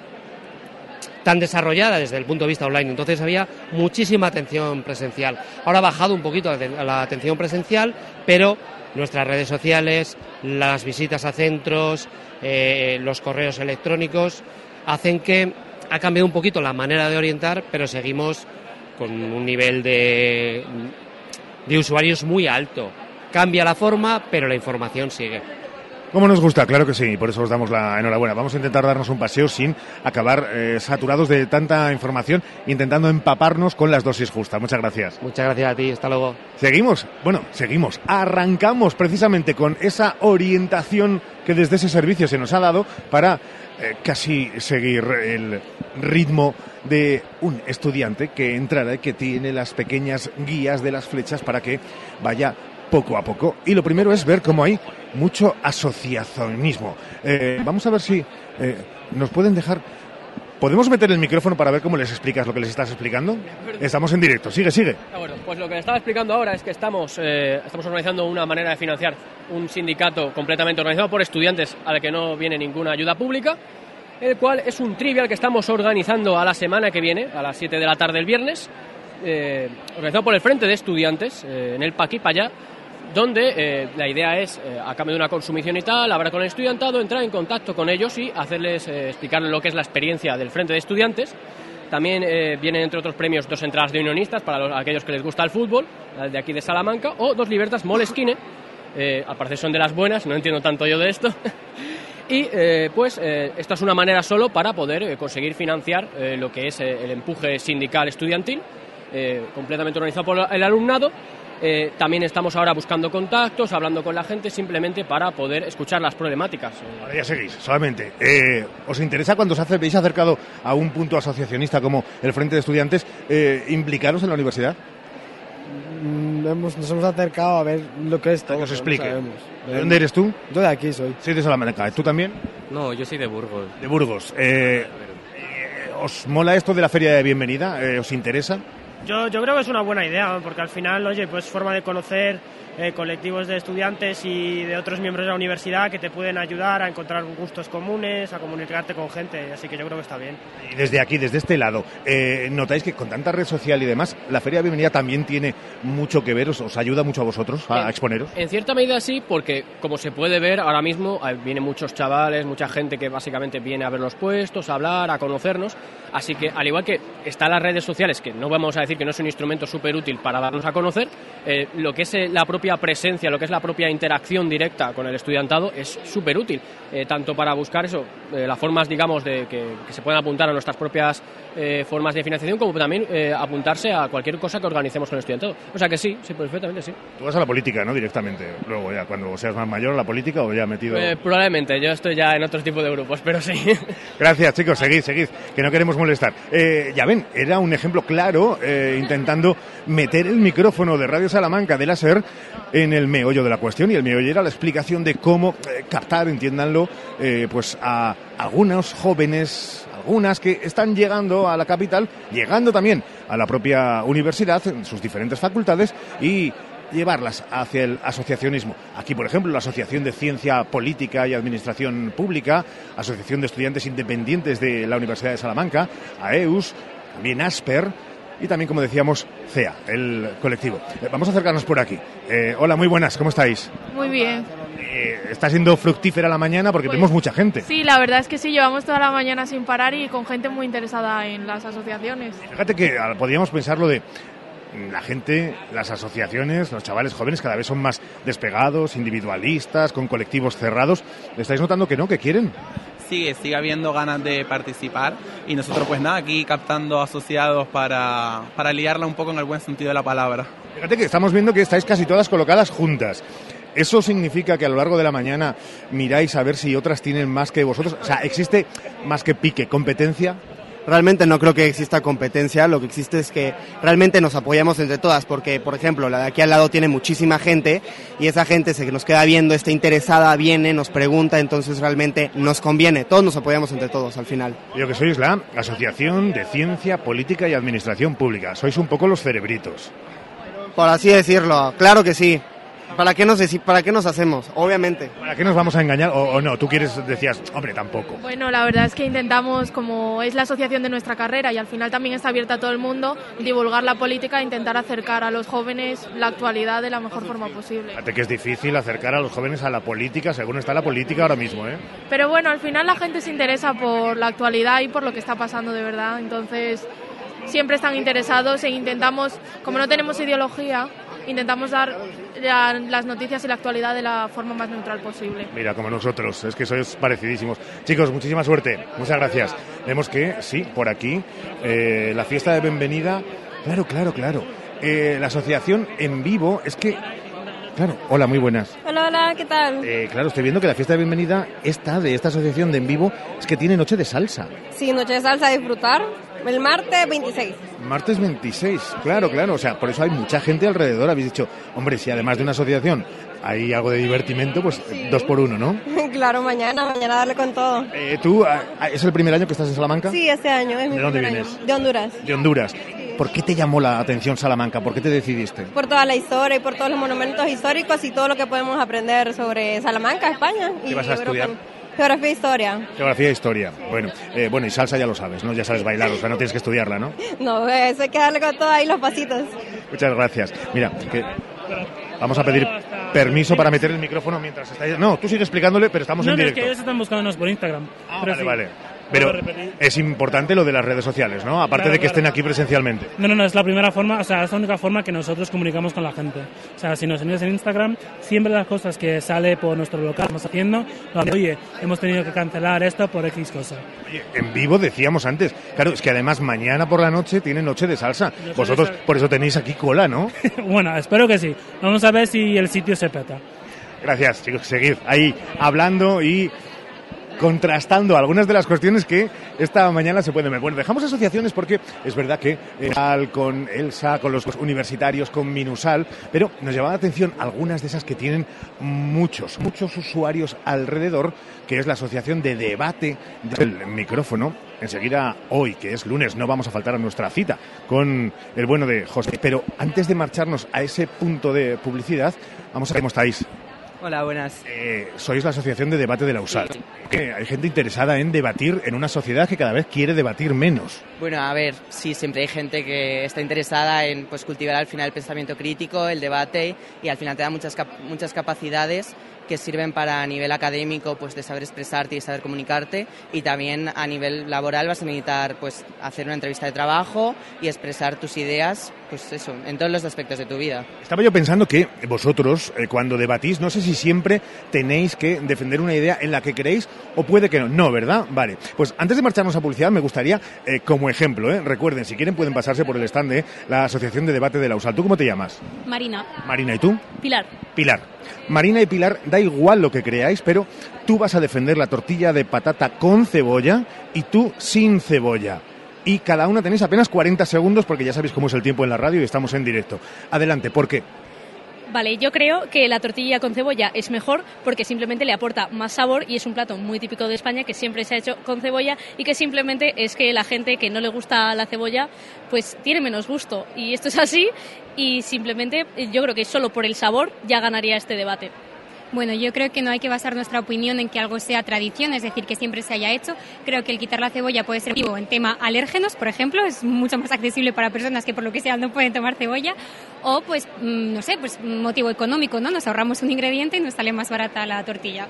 tan desarrollada desde el punto de vista online, entonces había muchísima atención presencial. Ahora ha bajado un poquito la atención presencial, pero nuestras redes sociales, las visitas a centros, eh, los correos electrónicos, hacen que ha cambiado un poquito la manera de orientar, pero seguimos con un nivel de, de usuarios muy alto. Cambia la forma, pero la información sigue. ¿Cómo nos gusta? Claro que sí, por eso os damos la enhorabuena. Vamos a intentar darnos un paseo sin acabar eh, saturados de tanta información, intentando empaparnos con las dosis justas. Muchas gracias. Muchas gracias a ti, hasta luego. Seguimos, bueno, seguimos. Arrancamos precisamente con esa orientación que desde ese servicio se nos ha dado para eh, casi seguir el ritmo de un estudiante que entrará y que tiene las pequeñas guías de las flechas para que vaya poco a poco. Y lo primero es ver cómo hay mucho asociacionismo. Eh, vamos a ver si eh, nos pueden dejar... ¿Podemos meter el micrófono para ver cómo les explicas lo que les estás explicando? Estamos en directo. Sigue, sigue. Bueno, pues lo que les estaba explicando ahora es que estamos, eh, estamos organizando una manera de financiar un sindicato completamente organizado por estudiantes al que no viene ninguna ayuda pública, el cual es un trivial que estamos organizando a la semana que viene, a las siete de la tarde el viernes, eh, organizado por el Frente de Estudiantes, eh, en el Paquí Payá, donde eh, la idea es, eh, a cambio de una consumición y tal, hablar con el estudiantado, entrar en contacto con ellos y hacerles eh, explicar lo que es la experiencia del Frente de Estudiantes. También eh, vienen, entre otros premios, dos entradas de Unionistas para los, aquellos que les gusta el fútbol, de aquí de Salamanca, o dos libertas Moleskine, eh, al parecer son de las buenas, no entiendo tanto yo de esto. Y eh, pues eh, esta es una manera solo para poder eh, conseguir financiar eh, lo que es eh, el empuje sindical estudiantil, eh, completamente organizado por el alumnado. Eh, también estamos ahora buscando contactos, hablando con la gente, simplemente para poder escuchar las problemáticas. Ahora ya seguís, solamente. Eh, ¿Os interesa cuando os hace, veis acercado a un punto asociacionista como el Frente de Estudiantes, eh, implicaros en la universidad? Hemos, nos hemos acercado a ver lo que es todo. Que os explique. No sabemos. ¿De dónde eres tú? Yo de aquí soy. ¿Soy de Salamanca? ¿Tú también? No, yo soy de Burgos. De Burgos. Eh, eh, ¿Os mola esto de la feria de bienvenida? Eh, ¿Os interesa? Yo, yo creo que es una buena idea, porque al final, oye, pues forma de conocer eh, colectivos de estudiantes y de otros miembros de la universidad que te pueden ayudar a encontrar gustos comunes, a comunicarte con gente, así que yo creo que está bien. Y desde aquí, desde este lado, eh, ¿notáis que con tanta red social y demás, la Feria de Bienvenida también tiene mucho que ver, os, os ayuda mucho a vosotros a, a exponeros? En cierta medida sí, porque como se puede ver ahora mismo, vienen muchos chavales, mucha gente que básicamente viene a ver los puestos, a hablar, a conocernos, así que al igual que están las redes sociales, que no vamos a decir que no es un instrumento súper útil para darnos a conocer, eh, lo que es eh, la propia presencia, lo que es la propia interacción directa con el estudiantado es súper útil, eh, tanto para buscar eso, eh, las formas, digamos, de que, que se puedan apuntar a nuestras propias eh, formas de financiación, como también eh, apuntarse a cualquier cosa que organicemos con el estudiantado. O sea que sí, sí, perfectamente sí. Tú vas a la política, ¿no?, directamente, luego ya, cuando seas más mayor, la política, o ya metido... Eh, probablemente, yo estoy ya en otro tipo de grupos, pero sí. Gracias, chicos, seguid, seguid, que no queremos molestar. Eh, ya ven, era un ejemplo claro... Eh, intentando meter el micrófono de Radio Salamanca, de la SER, en el meollo de la cuestión, y el meollo era la explicación de cómo eh, captar, entiéndanlo, eh, pues a algunos jóvenes, algunas que están llegando a la capital, llegando también a la propia universidad, en sus diferentes facultades, y llevarlas hacia el asociacionismo. Aquí, por ejemplo, la Asociación de Ciencia Política y Administración Pública, Asociación de Estudiantes Independientes de la Universidad de Salamanca, A E U S, también ASPER, y también, como decíamos, C E A, el colectivo. Vamos a acercarnos por aquí. Eh, hola, muy buenas, ¿cómo estáis? Muy bien. Eh, ¿Está siendo fructífera la mañana? Porque pues, tenemos mucha gente. Sí, la verdad es que sí, llevamos toda la mañana sin parar y con gente muy interesada en las asociaciones. Fíjate que podríamos pensarlo de... La gente, las asociaciones, los chavales jóvenes cada vez son más despegados, individualistas, con colectivos cerrados. ¿Estáis notando que no, que quieren? Sigue, sigue habiendo ganas de participar y nosotros pues nada, aquí captando asociados para, para liarla un poco en el buen sentido de la palabra. Fíjate que estamos viendo que estáis casi todas colocadas juntas. ¿Eso significa que a lo largo de la mañana miráis a ver si otras tienen más que vosotros? O sea, ¿existe más que pique, competencia? Realmente no creo que exista competencia, lo que existe es que realmente nos apoyamos entre todas, porque, por ejemplo, la de aquí al lado tiene muchísima gente y esa gente se nos queda viendo, está interesada, viene, nos pregunta, entonces realmente nos conviene, todos nos apoyamos entre todos al final. Yo que sois la Asociación de Ciencia, Política y Administración Pública, sois un poco los cerebritos. Por así decirlo, claro que sí. ¿Para qué nos deci- para qué nos hacemos? Obviamente. ¿Para qué nos vamos a engañar o, o no? Tú quieres decías, hombre, tampoco. Bueno, la verdad es que intentamos, como es la asociación de nuestra carrera y al final también está abierta a todo el mundo, divulgar la política e intentar acercar a los jóvenes la actualidad de la mejor forma posible. Fíjate que es difícil acercar a los jóvenes a la política, según está la política ahora mismo, ¿eh? Pero bueno, al final la gente se interesa por la actualidad y por lo que está pasando de verdad, entonces siempre están interesados e intentamos, como no tenemos ideología, intentamos dar la, las noticias y la actualidad de la forma más neutral posible. Mira, como nosotros, es que sois parecidísimos. Chicos, muchísima suerte, muchas gracias. Vemos que, sí, por aquí, eh, la fiesta de bienvenida, claro, claro, claro. Eh, la asociación en vivo, es que, claro, hola, muy buenas. Hola, hola, ¿qué tal? Eh, claro, estoy viendo que la fiesta de bienvenida, esta de esta asociación de en vivo, es que tiene noche de salsa. Sí, noche de salsa, a disfrutar. El martes veintiséis. Martes veintiséis, claro, claro. O sea, por eso hay mucha gente alrededor. Habéis dicho, hombre, si además de una asociación hay algo de divertimento, pues sí. Dos por uno, ¿no? Claro, mañana, mañana darle con todo. Eh, ¿Tú, es el primer año que estás en Salamanca? Sí, este año. Es mi ¿De dónde vienes? Año. De Honduras. De Honduras. Sí. ¿Por qué te llamó la atención Salamanca? ¿Por qué te decidiste? Por toda la historia y por todos los monumentos históricos y todo lo que podemos aprender sobre Salamanca, España. ¿Qué y vas a estudiar? Europa. Geografía e historia. Geografía e historia. Bueno, eh, bueno, y salsa ya lo sabes, ¿no? Ya sabes bailar, o sea, no tienes que estudiarla, ¿no? No, eso hay que darle con todo ahí los pasitos. Muchas gracias. Mira, que vamos a pedir permiso para meter el micrófono mientras estáis... No, tú sigue explicándole, pero estamos no, en directo. No, es que ellos están buscándonos por Instagram. Ah, vale, sí. Vale. Pero es importante lo de las redes sociales, ¿no? Aparte claro, de que claro. estén aquí presencialmente. No, no, no, es la primera forma, o sea, es la única forma que nosotros comunicamos con la gente. O sea, si nos envías en Instagram, siempre las cosas que sale por nuestro local estamos haciendo, lo, oye, hemos tenido que cancelar esto por X cosa. Oye, en vivo decíamos antes, claro, es que además mañana por la noche tienen noche de salsa. Yo Vosotros por eso tenéis aquí cola, ¿no? Bueno, espero que sí. Vamos a ver si el sitio se peta. Gracias, chicos, seguid ahí hablando y contrastando algunas de las cuestiones que esta mañana se pueden ver. Bueno, dejamos asociaciones porque es verdad que eh, con ELSA, con los universitarios, con MinUSAL, pero nos llamaba la atención algunas de esas que tienen muchos, muchos usuarios alrededor, que es la Asociación de Debate del Micrófono. Enseguida, hoy, que es lunes, no vamos a faltar a nuestra cita con el bueno de José. Pero antes de marcharnos a ese punto de publicidad, vamos a ver cómo estáis. Hola, buenas. Eh, sois la Asociación de Debate de la USAL. Sí. Que hay gente interesada en debatir en una sociedad que cada vez quiere debatir menos. Bueno, a ver, sí, siempre hay gente que está interesada en pues cultivar al final el pensamiento crítico, el debate, y al final te da muchas, cap- muchas capacidades que sirven para a nivel académico pues de saber expresarte y saber comunicarte, y también a nivel laboral vas a necesitar pues hacer una entrevista de trabajo y expresar tus ideas, pues eso, en todos los aspectos de tu vida. Estaba yo pensando que vosotros eh, cuando debatís, no sé si siempre tenéis que defender una idea en la que creéis o puede que no, no, ¿verdad? Vale, pues antes de marcharnos a publicidad me gustaría eh, como ejemplo, eh, recuerden, si quieren pueden pasarse por el stand de la Asociación de Debate de la USAL. ¿Tú cómo te llamas? Marina. Marina, ¿y tú? Pilar. Pilar. Marina y Pilar, da igual lo que creáis, pero tú vas a defender la tortilla de patata con cebolla y tú sin cebolla. Y cada una tenéis apenas cuarenta segundos porque ya sabéis cómo es el tiempo en la radio y estamos en directo. Adelante, ¿por qué? Vale, yo creo que la tortilla con cebolla es mejor porque simplemente le aporta más sabor y es un plato muy típico de España que siempre se ha hecho con cebolla y que simplemente es que la gente que no le gusta la cebolla pues tiene menos gusto, y esto es así, y simplemente yo creo que solo por el sabor ya ganaría este debate. Bueno, yo creo que no hay que basar nuestra opinión en que algo sea tradición, es decir, que siempre se haya hecho. Creo que el quitar la cebolla puede ser efectivo en tema alérgenos, por ejemplo, es mucho más accesible para personas que por lo que sea no pueden tomar cebolla, o pues, no sé, pues motivo económico, ¿no? Nos ahorramos un ingrediente y nos sale más barata la tortilla.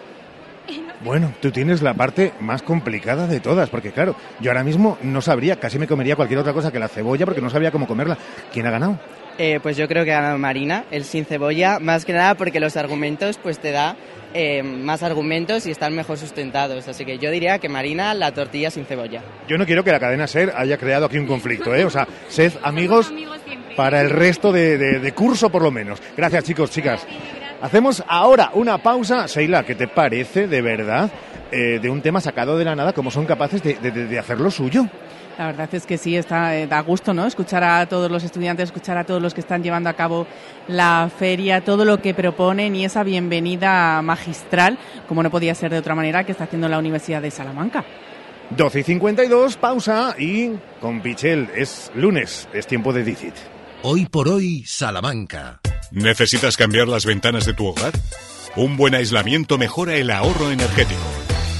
Bueno, tú tienes la parte más complicada de todas, porque claro, yo ahora mismo no sabría, casi me comería cualquier otra cosa que la cebolla porque no sabía cómo comerla. ¿Quién ha ganado? Eh, pues yo creo que ha ganado Marina, el sin cebolla, más que nada porque los argumentos pues te da eh, más argumentos y están mejor sustentados. Así que yo diría que Marina, la tortilla sin cebolla. Yo no quiero que la cadena SER haya creado aquí un conflicto, ¿eh? O sea, sed amigos para el resto de, de, de curso por lo menos. Gracias chicos, chicas. Hacemos ahora una pausa. Sheila, ¿qué te parece de verdad eh, de un tema sacado de la nada, como son capaces de, de, de hacer lo suyo? La verdad es que sí, está, eh, da gusto, ¿no? Escuchar a todos los estudiantes, escuchar a todos los que están llevando a cabo la feria, todo lo que proponen y esa bienvenida magistral, como no podía ser de otra manera, que está haciendo la Universidad de Salamanca. doce y cincuenta y dos, pausa y con Pichel, es lunes, es tiempo de D I C I T. Hoy por hoy, Salamanca. ¿Necesitas cambiar las ventanas de tu hogar? Un buen aislamiento mejora el ahorro energético.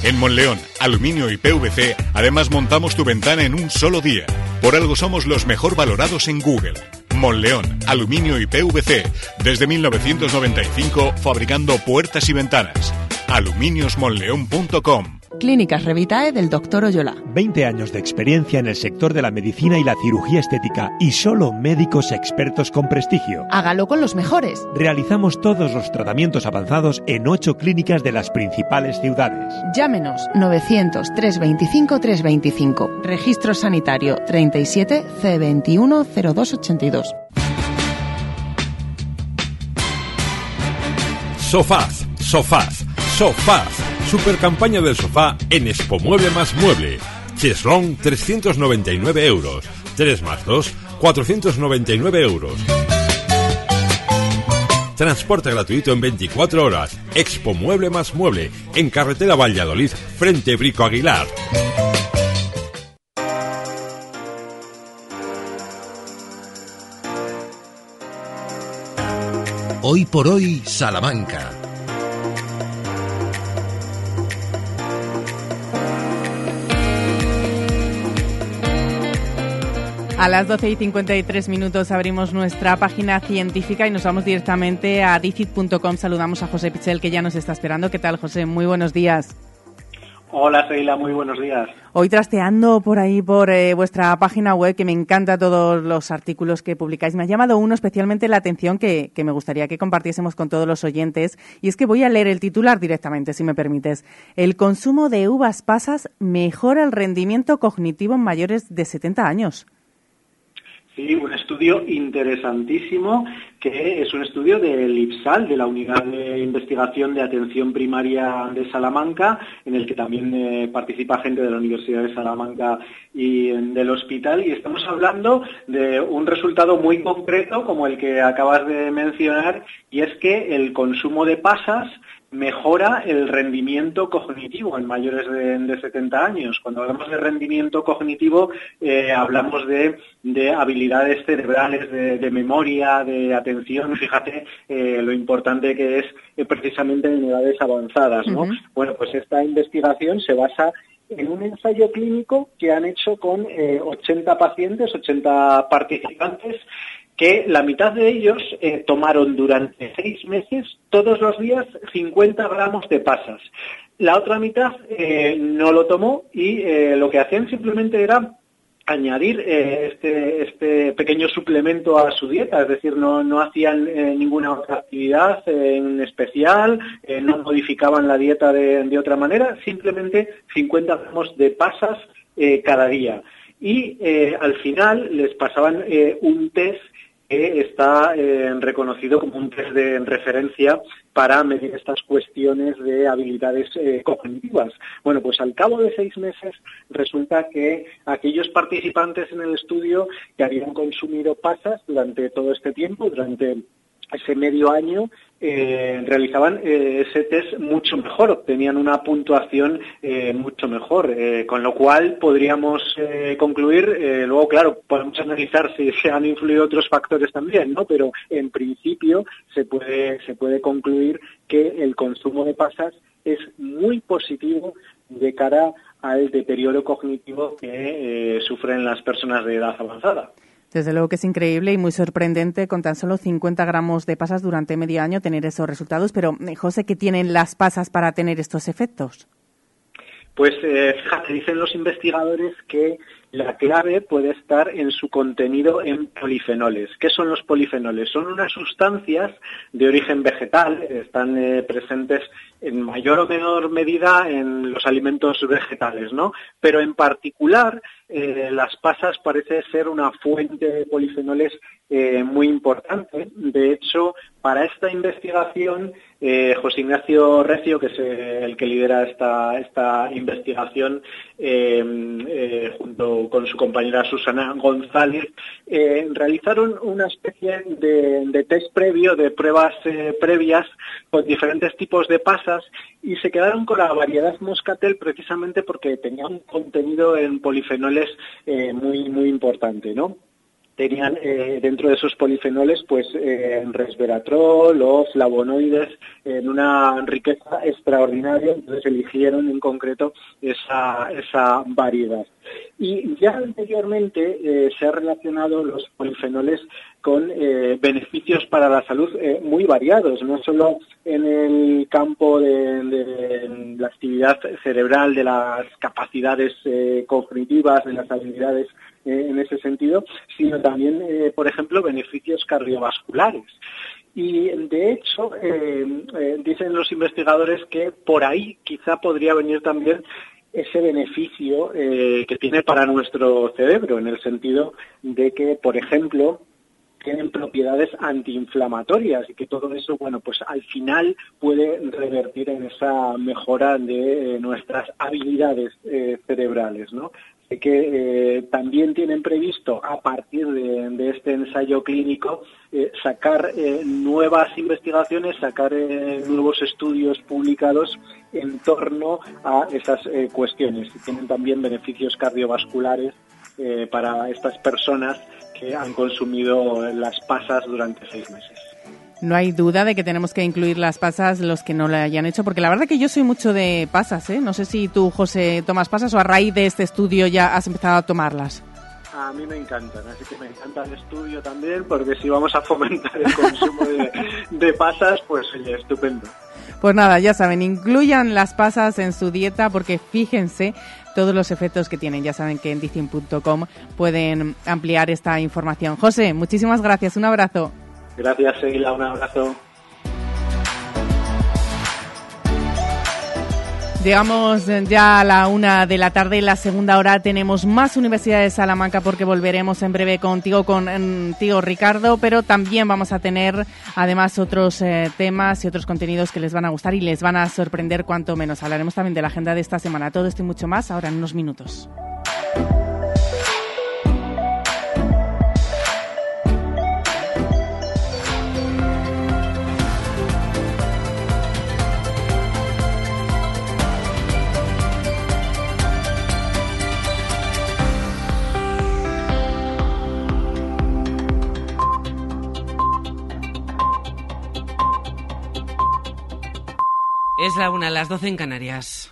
En Monleón, Aluminio y P V C, además montamos tu ventana en un solo día. Por algo somos los mejor valorados en Google. Monleón, Aluminio y P V C, desde mil novecientos noventa y cinco, fabricando puertas y ventanas. aluminios monleón punto com. Clínicas Revitae del doctor Oyola. veinte años de experiencia en el sector de la medicina y la cirugía estética y solo médicos expertos con prestigio. Hágalo con los mejores. Realizamos todos los tratamientos avanzados en ocho clínicas de las principales ciudades. Llámenos nueve cero cero, tres dos cinco, tres dos cinco. Registro sanitario treinta y siete C veintiuno cero dos ochenta y dos. Sofaz, sofaz, sofaz. Supercampaña del sofá en Expo Mueble más Mueble. Cheslón, trescientos noventa y nueve euros. tres más dos, cuatrocientos noventa y nueve euros. Transporte gratuito en veinticuatro horas. Expo Mueble más Mueble. En carretera Valladolid, frente Brico Aguilar. Hoy por hoy, Salamanca. A las doce y cincuenta y tres minutos abrimos nuestra página científica y nos vamos directamente a dicit punto com. Saludamos a José Pichel, que ya nos está esperando. ¿Qué tal, José? Muy buenos días. Hola, Sheila, muy buenos días. Hoy trasteando por ahí, por eh, vuestra página web, que me encanta todos los artículos que publicáis, me ha llamado uno especialmente la atención que, que me gustaría que compartiésemos con todos los oyentes, y es que voy a leer el titular directamente, si me permites. El consumo de uvas pasas mejora el rendimiento cognitivo en mayores de setenta años. Sí, un estudio interesantísimo, que es un estudio del I P S A L, de la Unidad de Investigación de Atención Primaria de Salamanca, en el que también eh, participa gente de la Universidad de Salamanca y del hospital, y estamos hablando de un resultado muy concreto como el que acabas de mencionar, y es que el consumo de pasas mejora el rendimiento cognitivo en mayores de, de setenta años. Cuando hablamos de rendimiento cognitivo, eh, hablamos de, de habilidades cerebrales, de, de memoria, de atención. Fíjate eh, lo importante que es eh, precisamente en edades avanzadas, ¿no? Uh-huh. Bueno, pues esta investigación se basa en un ensayo clínico que han hecho con eh, ochenta pacientes, ochenta participantes, que la mitad de ellos eh, tomaron durante seis meses, todos los días, cincuenta gramos de pasas. La otra mitad eh, no lo tomó y eh, lo que hacían simplemente era añadir eh, este, este pequeño suplemento a su dieta, es decir, no, no hacían eh, ninguna otra actividad eh, en especial, eh, no modificaban la dieta de, de otra manera, simplemente cincuenta gramos de pasas eh, cada día. Y eh, al final les pasaban eh, un test que está eh, reconocido como un test de referencia para medir estas cuestiones de habilidades eh, cognitivas. Bueno, pues al cabo de seis meses resulta que aquellos participantes en el estudio que habían consumido pasas durante todo este tiempo, durante ese medio año, eh, realizaban eh, ese test mucho mejor, obtenían una puntuación eh, mucho mejor, eh, con lo cual podríamos eh, concluir, eh, luego claro, podemos analizar si se han influido otros factores también, ¿no? Pero en principio se puede, se puede concluir que el consumo de pasas es muy positivo de cara al deterioro cognitivo que eh, sufren las personas de edad avanzada. Desde luego que es increíble y muy sorprendente con tan solo cincuenta gramos de pasas durante medio año tener esos resultados. Pero, José, ¿qué tienen las pasas para tener estos efectos? Pues, eh, fíjate, dicen los investigadores que la clave puede estar en su contenido en polifenoles. ¿Qué son los polifenoles? Son unas sustancias de origen vegetal, están eh, presentes en mayor o menor medida en los alimentos vegetales, ¿no? Pero en particular, eh, las pasas parece ser una fuente de polifenoles eh, muy importante. De hecho, para esta investigación, eh, José Ignacio Recio, que es eh, el que lidera esta, esta investigación, eh, eh, junto con su compañera Susana González, eh, realizaron una especie de, de test previo, de pruebas eh, previas con diferentes tipos de pasas, y se quedaron con la variedad moscatel precisamente porque tenía un contenido en polifenoles eh, muy, muy importante, ¿no? Tenían eh, dentro de esos polifenoles pues eh, resveratrol o flavonoides en una riqueza extraordinaria, entonces eligieron en concreto esa, esa variedad. Y ya anteriormente eh, se han relacionado los polifenoles con eh, beneficios para la salud eh, muy variados, no solo en el campo de, de, de la actividad cerebral, de las capacidades eh, cognitivas, de las habilidades eh, en ese sentido, sino también, eh, por ejemplo, beneficios cardiovasculares. Y, de hecho, eh, eh, dicen los investigadores que por ahí quizá podría venir también ese beneficio eh, que tiene para nuestro cerebro, en el sentido de que, por ejemplo, tienen propiedades antiinflamatorias y que todo eso, bueno, pues al final puede revertir en esa mejora de eh, nuestras habilidades eh, cerebrales, ¿no? Así que eh, también tienen previsto, a partir de, de este ensayo clínico, eh, sacar eh, nuevas investigaciones, sacar eh, nuevos estudios publicados en torno a esas eh, cuestiones. Tienen también beneficios cardiovasculares eh, para estas personas que han consumido las pasas durante seis meses. No hay duda de que tenemos que incluir las pasas los que no la hayan hecho, porque la verdad que yo soy mucho de pasas, ¿eh? No sé si tú, José, tomas pasas o a raíz de este estudio ya has empezado a tomarlas. A mí me encantan, así que me encanta el estudio también, porque si vamos a fomentar el consumo de, de pasas, pues oye, estupendo. Pues nada, ya saben, incluyan las pasas en su dieta porque fíjense todos los efectos que tienen. Ya saben que en dicin punto com pueden ampliar esta información. José, muchísimas gracias, un abrazo. Gracias, Sheila, un abrazo. Llegamos ya a la una de la tarde. En la segunda hora tenemos más Universidad de Salamanca porque volveremos en breve contigo, contigo Ricardo, pero también vamos a tener además otros eh, temas y otros contenidos que les van a gustar y les van a sorprender cuanto menos. Hablaremos también de la agenda de esta semana. Todo esto y mucho más ahora en unos minutos. Es la una, las doce en Canarias.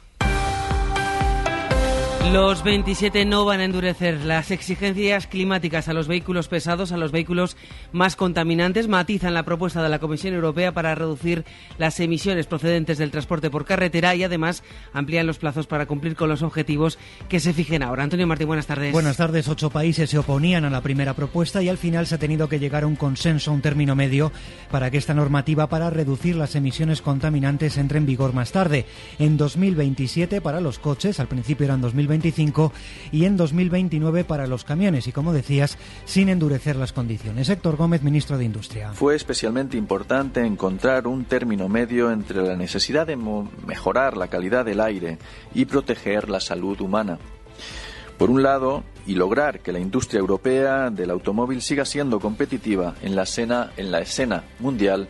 Los veintisiete no van a endurecer las exigencias climáticas a los vehículos pesados, a los vehículos más contaminantes. Matizan la propuesta de la Comisión Europea para reducir las emisiones procedentes del transporte por carretera y además amplían los plazos para cumplir con los objetivos que se fijen ahora. Antonio Martín, buenas tardes. Buenas tardes. Ocho países se oponían a la primera propuesta y al final se ha tenido que llegar a un consenso, un término medio, para que esta normativa para reducir las emisiones contaminantes entre en vigor más tarde. En dos mil veintisiete para los coches, al principio eran dos mil veintisiete, y en dos mil veintinueve para los camiones y, como decías, sin endurecer las condiciones. Héctor Gómez, ministro de Industria. Fue especialmente importante encontrar un término medio entre la necesidad de mo- mejorar la calidad del aire y proteger la salud humana, por un lado, y lograr que la industria europea del automóvil siga siendo competitiva en la escena, en la escena mundial,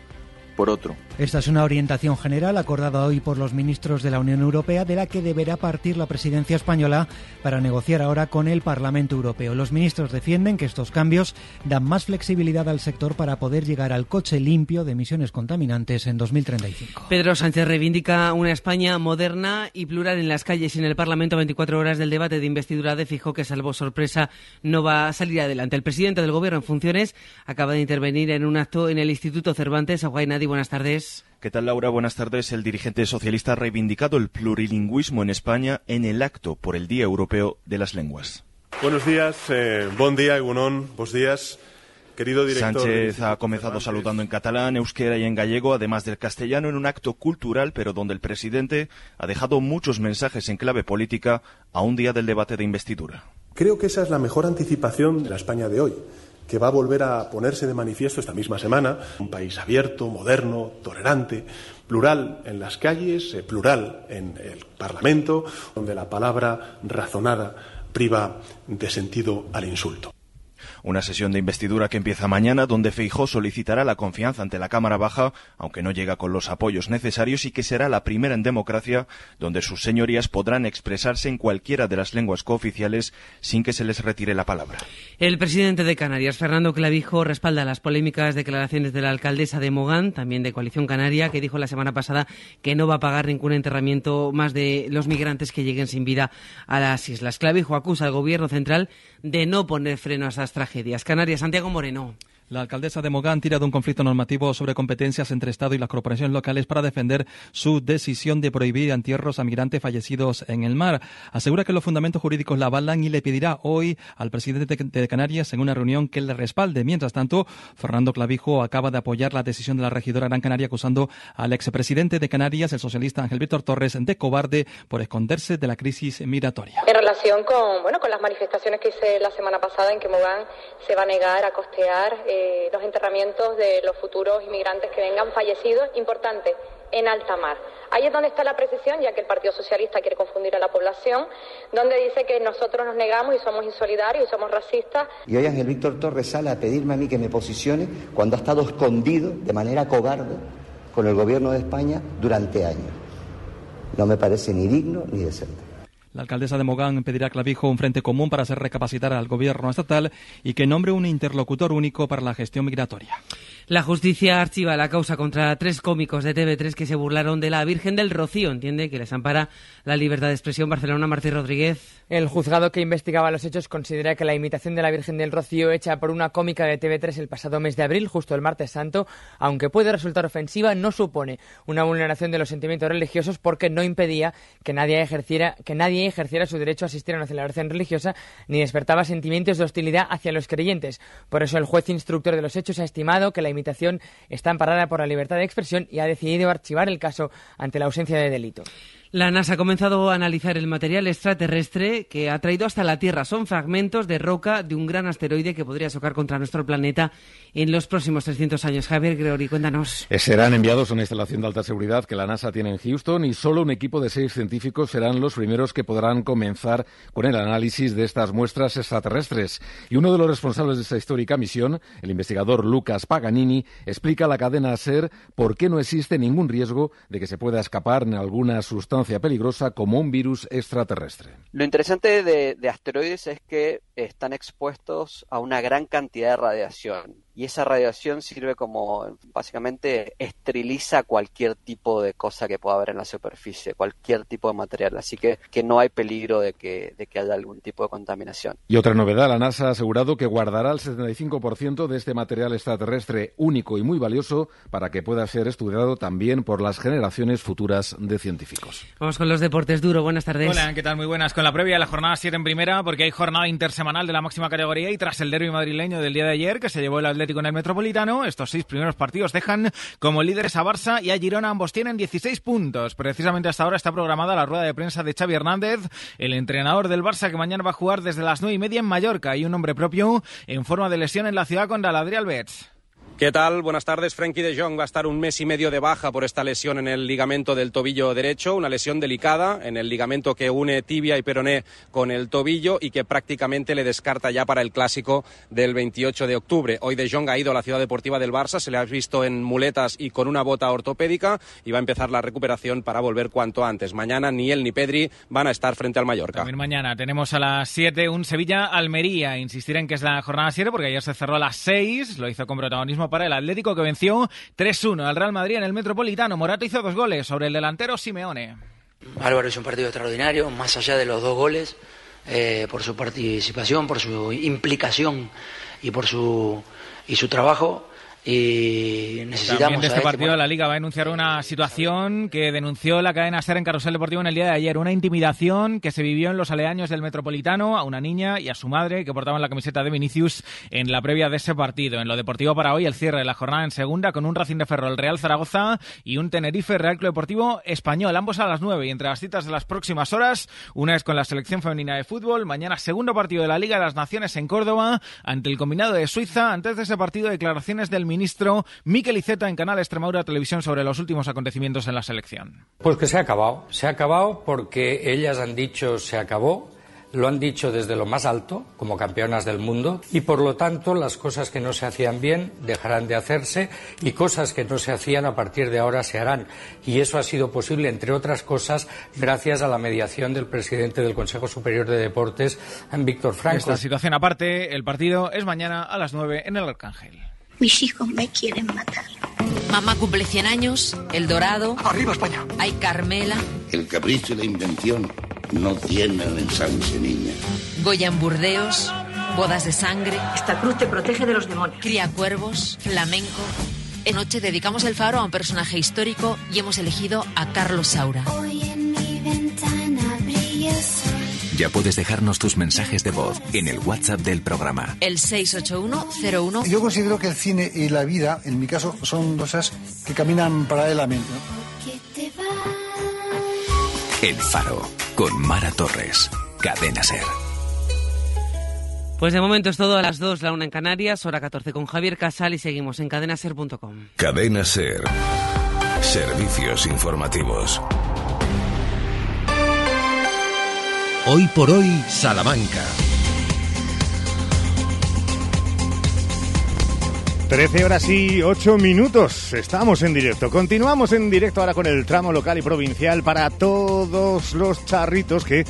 por otro. Esta es una orientación general acordada hoy por los ministros de la Unión Europea, de la que deberá partir la presidencia española para negociar ahora con el Parlamento Europeo. Los ministros defienden que estos cambios dan más flexibilidad al sector para poder llegar al coche limpio de emisiones contaminantes en dos mil treinta y cinco. Pedro Sánchez reivindica una España moderna y plural en las calles y en el Parlamento. Veinticuatro horas del debate de investidura de Feijóo, que salvo sorpresa no va a salir adelante. El presidente del Gobierno en funciones acaba de intervenir en un acto en el Instituto Cervantes. Aguainadi, buenas tardes. ¿Qué tal, Laura? Buenas tardes. El dirigente socialista ha reivindicado el plurilingüismo en España en el acto por el Día Europeo de las Lenguas. Buenos días, eh, buen día, Egunon, buenos días. Querido director, Sánchez ha comenzado saludando en catalán, euskera y en gallego, además del castellano, en un acto cultural, pero donde el presidente ha dejado muchos mensajes en clave política a un día del debate de investidura. Creo que esa es la mejor anticipación de la España de hoy, que va a volver a ponerse de manifiesto esta misma semana. Un país abierto, moderno, tolerante, plural en las calles, plural en el Parlamento, donde la palabra razonada priva de sentido al insulto. Una sesión de investidura que empieza mañana, donde Feijóo solicitará la confianza ante la Cámara Baja, aunque no llega con los apoyos necesarios, y que será la primera en democracia donde sus señorías podrán expresarse en cualquiera de las lenguas cooficiales sin que se les retire la palabra. El presidente de Canarias, Fernando Clavijo, respalda las polémicas declaraciones de la alcaldesa de Mogán, también de Coalición Canaria, que dijo la semana pasada que no va a pagar ningún enterramiento más de los migrantes que lleguen sin vida a las islas. Clavijo acusa al Gobierno central de no poner freno a esas tragedias. Canarias, Santiago Moreno. La alcaldesa de Mogán tira de un conflicto normativo sobre competencias entre Estado y las corporaciones locales para defender su decisión de prohibir entierros a migrantes fallecidos en el mar. Asegura que los fundamentos jurídicos la avalan y le pedirá hoy al presidente de Canarias en una reunión que le respalde. Mientras tanto, Fernando Clavijo acaba de apoyar la decisión de la regidora Gran Canaria acusando al expresidente de Canarias, el socialista Ángel Víctor Torres, de cobarde por esconderse de la crisis migratoria. En relación con, bueno, con las manifestaciones que hice la semana pasada en que Mogán se va a negar a costear eh... los enterramientos de los futuros inmigrantes que vengan fallecidos, importante, en alta mar. Ahí es donde está la precisión, ya que el Partido Socialista quiere confundir a la población, donde dice que nosotros nos negamos y somos insolidarios y somos racistas. Y hoy Ángel Víctor Torres sale a pedirme a mí que me posicione cuando ha estado escondido de manera cobarde con el Gobierno de España durante años. No me parece ni digno ni decente. La alcaldesa de Mogán pedirá a Clavijo un frente común para hacer recapacitar al Gobierno estatal y que nombre un interlocutor único para la gestión migratoria. La justicia archiva la causa contra tres cómicos de T V tres que se burlaron de la Virgen del Rocío. Entiende que les ampara la libertad de expresión. Barcelona, Martí Rodríguez. El juzgado que investigaba los hechos considera que la imitación de la Virgen del Rocío hecha por una cómica de T V tres el pasado mes de abril, justo el martes santo, aunque puede resultar ofensiva, no supone una vulneración de los sentimientos religiosos porque no impedía que nadie ejerciera, que nadie ejerciera su derecho a asistir a una celebración religiosa ni despertaba sentimientos de hostilidad hacia los creyentes. Por eso el juez instructor de los hechos ha estimado que la imitación está amparada por la libertad de expresión y ha decidido archivar el caso ante la ausencia de delito. La NASA ha comenzado a analizar el material extraterrestre que ha traído hasta la Tierra. Son fragmentos de roca de un gran asteroide que podría chocar contra nuestro planeta en los próximos trescientos años. Javier Gregory, cuéntanos. Serán enviados a una instalación de alta seguridad que la NASA tiene en Houston y solo un equipo de seis científicos serán los primeros que podrán comenzar con el análisis de estas muestras extraterrestres. Y uno de los responsables de esta histórica misión, el investigador Lucas Paganini, explica a la cadena SER por qué no existe ningún riesgo de que se pueda escapar en alguna sustancia peligrosa como un virus extraterrestre. Lo interesante de, de asteroides es que están expuestos a una gran cantidad de radiación y esa radiación sirve como, básicamente, esteriliza cualquier tipo de cosa que pueda haber en la superficie, cualquier tipo de material, así que, que no hay peligro de que, de que haya algún tipo de contaminación. Y otra novedad, la NASA ha asegurado que guardará el setenta y cinco por ciento de este material extraterrestre único y muy valioso para que pueda ser estudiado también por las generaciones futuras de científicos. Vamos con los deportes. Duro, buenas tardes. Hola, ¿qué tal? Muy buenas. Con la previa de la jornada siete en primera, porque hay jornada intersemanal de la máxima categoría y tras el derbi madrileño del día de ayer, que se llevó el Atlético en el Metropolitano, estos seis primeros partidos dejan como líderes a Barça y a Girona. Ambos tienen dieciséis puntos. Precisamente hasta ahora está programada la rueda de prensa de Xavi Hernández, el entrenador del Barça, que mañana va a jugar desde las nueve y media en Mallorca. Y un hombre propio en forma de lesión en la ciudad contra el Real Betis. ¿Qué tal? Buenas tardes. Frenkie de Jong va a estar un mes y medio de baja por esta lesión en el ligamento del tobillo derecho, una lesión delicada en el ligamento que une tibia y peroné con el tobillo y que prácticamente le descarta ya para el clásico del veintiocho de octubre. Hoy de Jong ha ido a la ciudad deportiva del Barça, se le ha visto en muletas y con una bota ortopédica y va a empezar la recuperación para volver cuanto antes. Mañana ni él ni Pedri van a estar frente al Mallorca. También mañana tenemos a las siete un Sevilla-Almería. Insistir en que es la jornada siete porque ayer se cerró a las seis, lo hizo con protagonismo para el Atlético, que venció tres uno al Real Madrid en el Metropolitano. Morata hizo dos goles sobre el delantero Simeone. Álvaro hizo un partido extraordinario, más allá de los dos goles, eh, por su participación, por su implicación y por su y su trabajo. Y necesitamos también de este partido. La Liga va a denunciar una situación que denunció la cadena SER en Carrusel Deportivo en el día de ayer, una intimidación que se vivió en los aledaños del Metropolitano a una niña y a su madre que portaban la camiseta de Vinicius en la previa de ese partido. En lo deportivo para hoy, el cierre de la jornada en segunda con un Racing de Ferrol, Real Zaragoza y un Tenerife Real Club Deportivo Español, ambos a las nueve. Y entre las citas de las próximas horas, una es con la selección femenina de fútbol, mañana segundo partido de la Liga de las Naciones en Córdoba ante el combinado de Suiza. Antes de ese partido, declaraciones del ministro Mikel Izal en Canal Extremadura Televisión sobre los últimos acontecimientos en la selección. Pues que se ha acabado, se ha acabado porque ellas han dicho se acabó, lo han dicho desde lo más alto, como campeonas del mundo, y por lo tanto las cosas que no se hacían bien dejarán de hacerse y cosas que no se hacían a partir de ahora se harán. Y eso ha sido posible, entre otras cosas, gracias a la mediación del presidente del Consejo Superior de Deportes, Víctor Franco. Esta situación aparte, el partido es mañana a las nueve en el Arcángel. Mis hijos me quieren matar. Mamá cumple cien años, El Dorado. ¡Arriba España! Hay Carmela. El capricho y la invención no tienen ensanche, niña. Goya en Burdeos, Bodas de Sangre. Esta cruz te protege de los demonios. Cría cuervos, flamenco. En noche dedicamos el faro a un personaje histórico y hemos elegido a Carlos Saura. Hoy en mi ventana brilla el sol. Ya puedes dejarnos tus mensajes de voz en el WhatsApp del programa. El seis ocho uno cero uno. Yo considero que el cine y la vida, en mi caso, son cosas que caminan paralelamente. El Faro, con Mara Torres, Cadena SER. Pues de momento es todo. A las dos, la una en Canarias, hora catorce con Javier Casal y seguimos en cadena ser punto com. Cadena SER. Servicios informativos. Hoy por hoy, Salamanca. trece horas y ocho minutos. Estamos en directo. Continuamos en directo ahora con el tramo local y provincial para todos los charritos que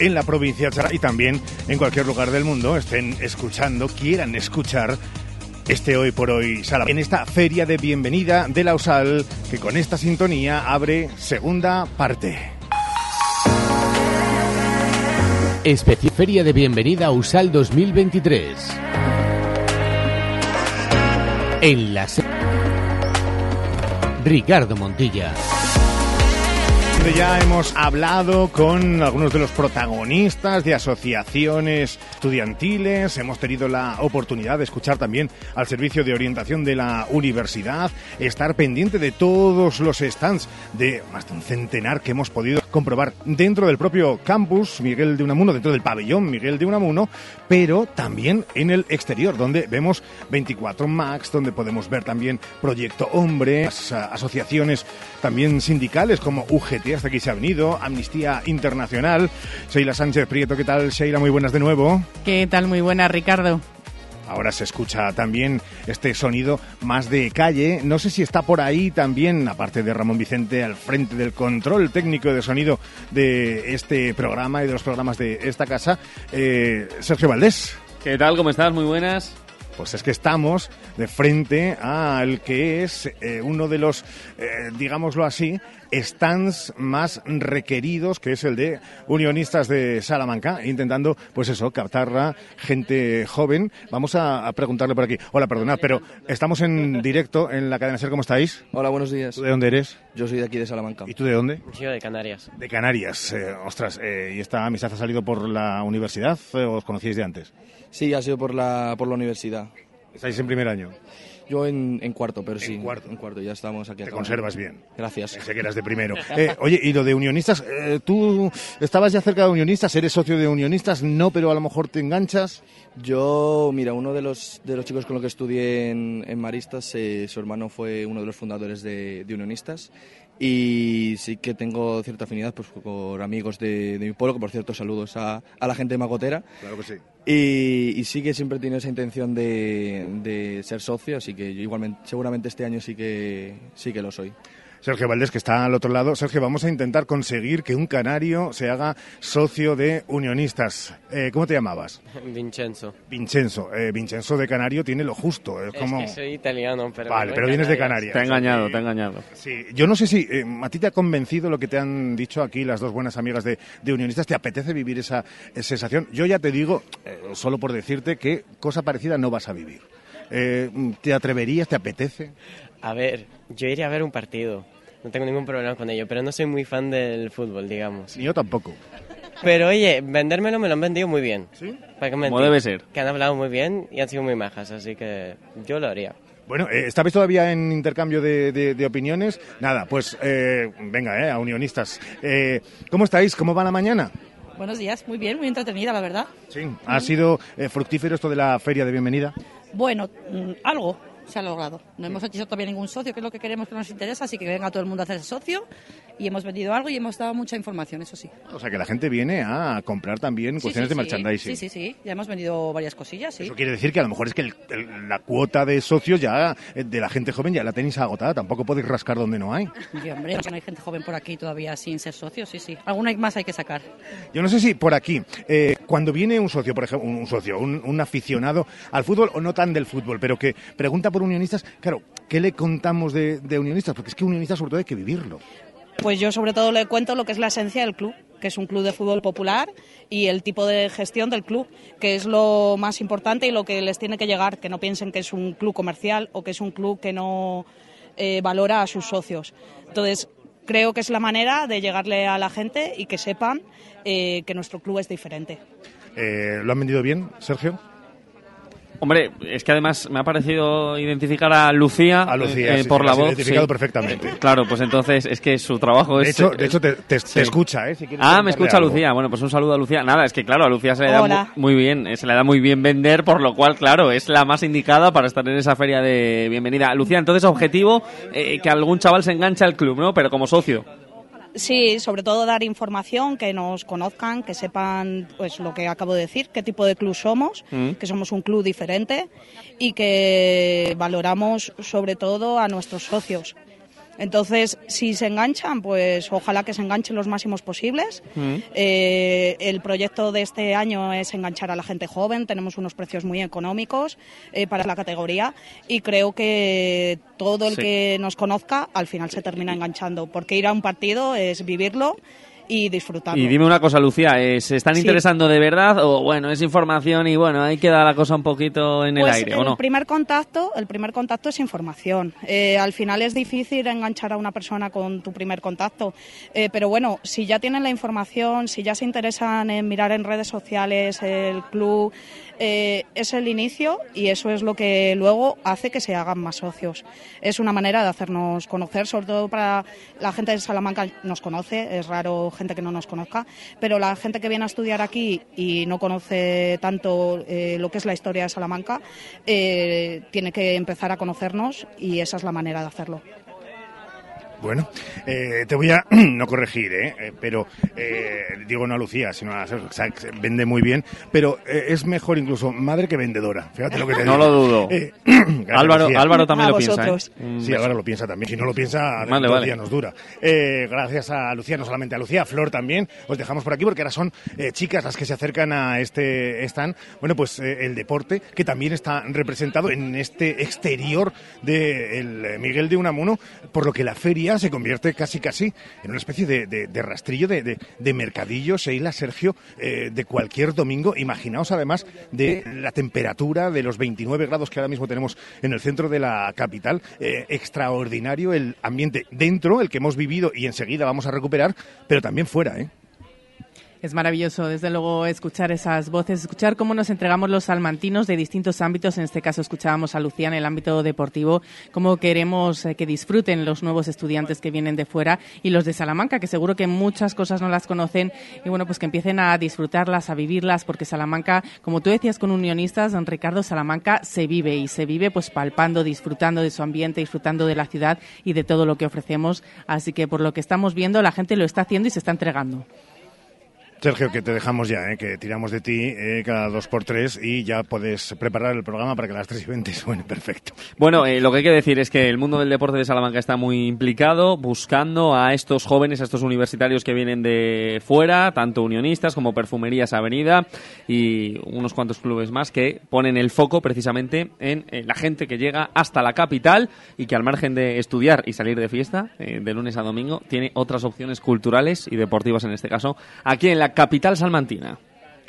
en la provincia de Charra y también en cualquier lugar del mundo estén escuchando, quieran escuchar este Hoy por Hoy Salamanca, en esta feria de bienvenida de la U S A L, que con esta sintonía abre segunda parte. Especial Feria de Bienvenida U S A L dos mil veintitrés. En la se- Ricardo Montilla. Ya hemos hablado con algunos de los protagonistas de asociaciones estudiantiles, hemos tenido la oportunidad de escuchar también al servicio de orientación de la universidad, estar pendiente de todos los stands de más de un centenar que hemos podido comprobar dentro del propio campus Miguel de Unamuno, dentro del pabellón Miguel de Unamuno, pero también en el exterior, donde vemos veinticuatro Max, donde podemos ver también Proyecto Hombre, las asociaciones también sindicales como U G T, hasta aquí se ha venido, Amnistía Internacional. Sheila Sánchez Prieto, ¿qué tal, Sheila? Muy buenas de nuevo. ¿Qué tal? Muy buenas, Ricardo. Ahora se escucha también este sonido más de calle. No sé si está por ahí también, aparte de Ramón Vicente, al frente del control técnico de sonido de este programa y de los programas de esta casa, eh, Sergio Valdés. ¿Qué tal? ¿Cómo estás? Muy buenas. Pues es que estamos de frente al que es eh, uno de los, eh, digámoslo así, stands más requeridos, que es el de Unionistas de Salamanca, intentando, pues eso, captar a gente joven. Vamos a, a preguntarle por aquí. Hola, perdonad, pero estamos en directo en la cadena SER. ¿Cómo estáis? Hola, buenos días. ¿Tú de dónde eres? Yo soy de aquí, de Salamanca. ¿Y tú de dónde? Yo de Canarias. De Canarias. Eh, ostras, eh, ¿y esta amistad ha salido por la universidad o os conocíais de antes? Sí, ha sido por la por la universidad. ¿Estáis en primer año? Yo en, en cuarto, pero sí. En cuarto. En cuarto, ya estamos aquí. Te conservas bien. Gracias. Pensé que eras de primero. Eh, oye, y lo de Unionistas, eh, ¿tú estabas ya cerca de Unionistas? ¿Eres socio de Unionistas? No, pero a lo mejor te enganchas. Yo, mira, uno de los de los chicos con los que estudié en, en Maristas, eh, su hermano fue uno de los fundadores de, de Unionistas. Y sí que tengo cierta afinidad, pues, con amigos de, de mi pueblo, que por cierto saludos a, a la gente de Magotera. Claro que sí. Y, y sí que siempre he tenido esa intención de, de ser socio, así que yo igualmente, seguramente este año sí que sí que lo soy. Sergio Valdés, que está al otro lado. Sergio, vamos a intentar conseguir que un canario se haga socio de Unionistas. Eh, ¿Cómo te llamabas? Vincenzo. Vincenzo. Eh, Vincenzo de canario tiene lo justo. Es, es como... que soy italiano, pero... Vale, pero vienes de Canarias. Te ha engañado, te ha engañado. Sí, yo no sé si eh, a ti te ha convencido lo que te han dicho aquí las dos buenas amigas de, de Unionistas. ¿Te apetece vivir esa, esa sensación? Yo ya te digo, eh, solo por decirte, que cosa parecida no vas a vivir. Eh, ¿Te atreverías? ¿Te apetece? A ver, yo iría a ver un partido, no tengo ningún problema con ello, pero no soy muy fan del fútbol, digamos. Ni yo tampoco. Pero oye, vendérmelo me lo han vendido muy bien. ¿Sí? ¿Para qué mentir? Como debe ser. Que han hablado muy bien y han sido muy majas, así que yo lo haría. Bueno, eh, estabais todavía en intercambio de, de, de opiniones. Nada, pues eh, venga, eh, a Unionistas. Eh, ¿Cómo estáis? ¿Cómo va la mañana? Buenos días, muy bien, muy entretenida, la verdad. Sí, ¿ha sido eh, fructífero esto de la feria de bienvenida? Bueno, algo se ha logrado. No hemos hecho todavía ningún socio, que es lo que queremos, que nos interesa, así que venga todo el mundo a hacer socio, y hemos vendido algo y hemos dado mucha información, eso sí. O sea, que la gente viene a comprar también, sí, cuestiones, sí, de merchandising. Sí, sí, sí, ya hemos vendido varias cosillas, sí. Eso quiere decir que a lo mejor es que el, el, la cuota de socios ya, de la gente joven, ya la tenéis agotada, tampoco podéis rascar donde no hay. Sí, hombre, no hay gente joven por aquí todavía sin ser socio, sí, sí. Alguna más hay que sacar. Yo no sé si por aquí, eh, cuando viene un socio, por ejemplo, un socio, un, un aficionado al fútbol, o no tan del fútbol, pero que pregunta por Unionistas, claro, ¿qué le contamos de, de Unionistas? Porque es que Unionistas sobre todo hay que vivirlo. Pues yo sobre todo le cuento lo que es la esencia del club, que es un club de fútbol popular, y el tipo de gestión del club, que es lo más importante y lo que les tiene que llegar, que no piensen que es un club comercial o que es un club que no eh, valora a sus socios. Entonces, creo que es la manera de llegarle a la gente y que sepan eh, que nuestro club es diferente. Eh, ¿Lo han vendido bien, Sergio? Hombre, es que además me ha parecido identificar a Lucía, a Lucía eh, sí, por sí, la voz. Identificado sí. Perfectamente. Eh, claro, pues entonces es que su trabajo es... De hecho, de hecho te, te, sí. te escucha, ¿eh? Si ah, me escucha algo. Lucía. Bueno, pues un saludo a Lucía. Nada, es que claro, a Lucía se le Hola. da muy, muy bien, se le da muy bien vender, por lo cual, claro, es la más indicada para estar en esa feria de bienvenida. Lucía, entonces objetivo, eh, que algún chaval se enganche al club, ¿no? Pero como socio. Sí, sobre todo dar información, que nos conozcan, que sepan, pues, lo que acabo de decir, qué tipo de club somos, mm. que somos un club diferente y que valoramos sobre todo a nuestros socios. Entonces, si se enganchan, pues ojalá que se enganchen los máximos posibles. Uh-huh. Eh, el proyecto de este año es enganchar a la gente joven. Tenemos unos precios muy económicos eh, para la categoría y creo que todo el sí. que nos conozca al final se termina enganchando, porque ir a un partido es vivirlo y disfrutarlo. Y dime una cosa, Lucía, ¿se están sí. interesando de verdad o, bueno, es información y, bueno, ahí queda la cosa un poquito en pues el aire, el o no? Primer contacto, el primer contacto es información. Eh, al final es difícil enganchar a una persona con tu primer contacto, eh, pero, bueno, si ya tienen la información, si ya se interesan en mirar en redes sociales, el club, eh, es el inicio y eso es lo que luego hace que se hagan más socios. Es una manera de hacernos conocer, sobre todo para la gente de Salamanca nos conoce, es raro gente que no nos conozca, pero la gente que viene a estudiar aquí y no conoce tanto eh, lo que es la historia de Salamanca, eh, tiene que empezar a conocernos y esa es la manera de hacerlo. Bueno, eh, te voy a no corregir, ¿eh? pero eh, digo no a Lucía, sino a o sea, vende muy bien, pero eh, es mejor incluso madre que vendedora. Fíjate lo que te digo. No lo dudo. Eh, Álvaro, Álvaro también a lo vosotros. piensa. ¿eh? Sí, Álvaro lo piensa también. Si no lo piensa, vale, todo vale. día nos dura. Eh, gracias a Lucía, no solamente a Lucía, a Flor también. Os dejamos por aquí porque ahora son eh, chicas las que se acercan a este stand. Bueno, pues eh, el deporte que también está representado en este exterior del Miguel de Unamuno, por lo que la feria se convierte casi casi en una especie de, de, de rastrillo, de, de, de mercadillo, Sheila, Sergio, eh, de cualquier domingo. Imaginaos además de la temperatura de los veintinueve grados que ahora mismo tenemos en el centro de la capital. Eh, extraordinario el ambiente dentro, el que hemos vivido y enseguida vamos a recuperar, pero también fuera, ¿eh? Es maravilloso, desde luego, escuchar esas voces, escuchar cómo nos entregamos los salmantinos de distintos ámbitos. En este caso escuchábamos a Lucía en el ámbito deportivo, cómo queremos que disfruten los nuevos estudiantes que vienen de fuera y los de Salamanca, que seguro que muchas cosas no las conocen, y bueno, pues que empiecen a disfrutarlas, a vivirlas, porque Salamanca, como tú decías con Unionistas, don Ricardo, Salamanca se vive y se vive pues palpando, disfrutando de su ambiente, disfrutando de la ciudad y de todo lo que ofrecemos. Así que por lo que estamos viendo, la gente lo está haciendo y se está entregando. Sergio, que te dejamos ya, ¿eh? que tiramos de ti eh, cada dos por tres y ya puedes preparar el programa para que a las tres y veinte suene perfecto. Bueno, eh, lo que hay que decir es que el mundo del deporte de Salamanca está muy implicado, buscando a estos jóvenes, a estos universitarios que vienen de fuera, tanto Unionistas como Perfumerías Avenida y unos cuantos clubes más que ponen el foco precisamente en eh, la gente que llega hasta la capital y que al margen de estudiar y salir de fiesta eh, de lunes a domingo, tiene otras opciones culturales y deportivas, en este caso, aquí en la capital salmantina.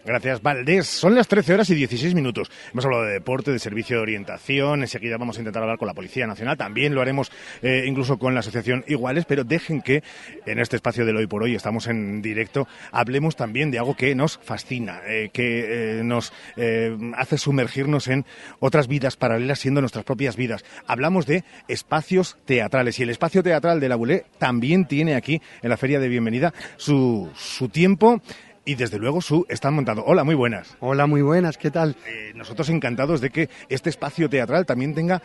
Gracias, Valdés. Son las trece horas y dieciséis minutos. Hemos hablado de deporte, de servicio de orientación. Enseguida vamos a intentar hablar con la Policía Nacional. También lo haremos eh, incluso con la Asociación Iguales. Pero dejen que en este espacio del Hoy por Hoy, estamos en directo, hablemos también de algo que nos fascina, eh, que eh, nos eh, hace sumergirnos en otras vidas paralelas siendo nuestras propias vidas. Hablamos de espacios teatrales. Y el espacio teatral de la Boule también tiene aquí, en la Feria de Bienvenida, su, su tiempo. Y desde luego su están montado. Hola, muy buenas. Hola, muy buenas, ¿qué tal? Eh, nosotros encantados de que este espacio teatral también tenga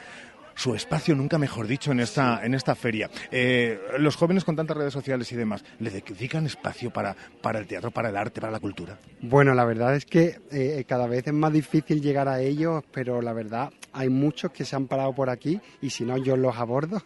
su espacio, nunca mejor dicho, en esta, en esta feria. Eh, los jóvenes con tantas redes sociales y demás, ¿le dedican espacio para, para el teatro, para el arte, para la cultura? Bueno, la verdad es que eh, cada vez es más difícil llegar a ellos, pero la verdad hay muchos que se han parado por aquí y si no yo los abordo.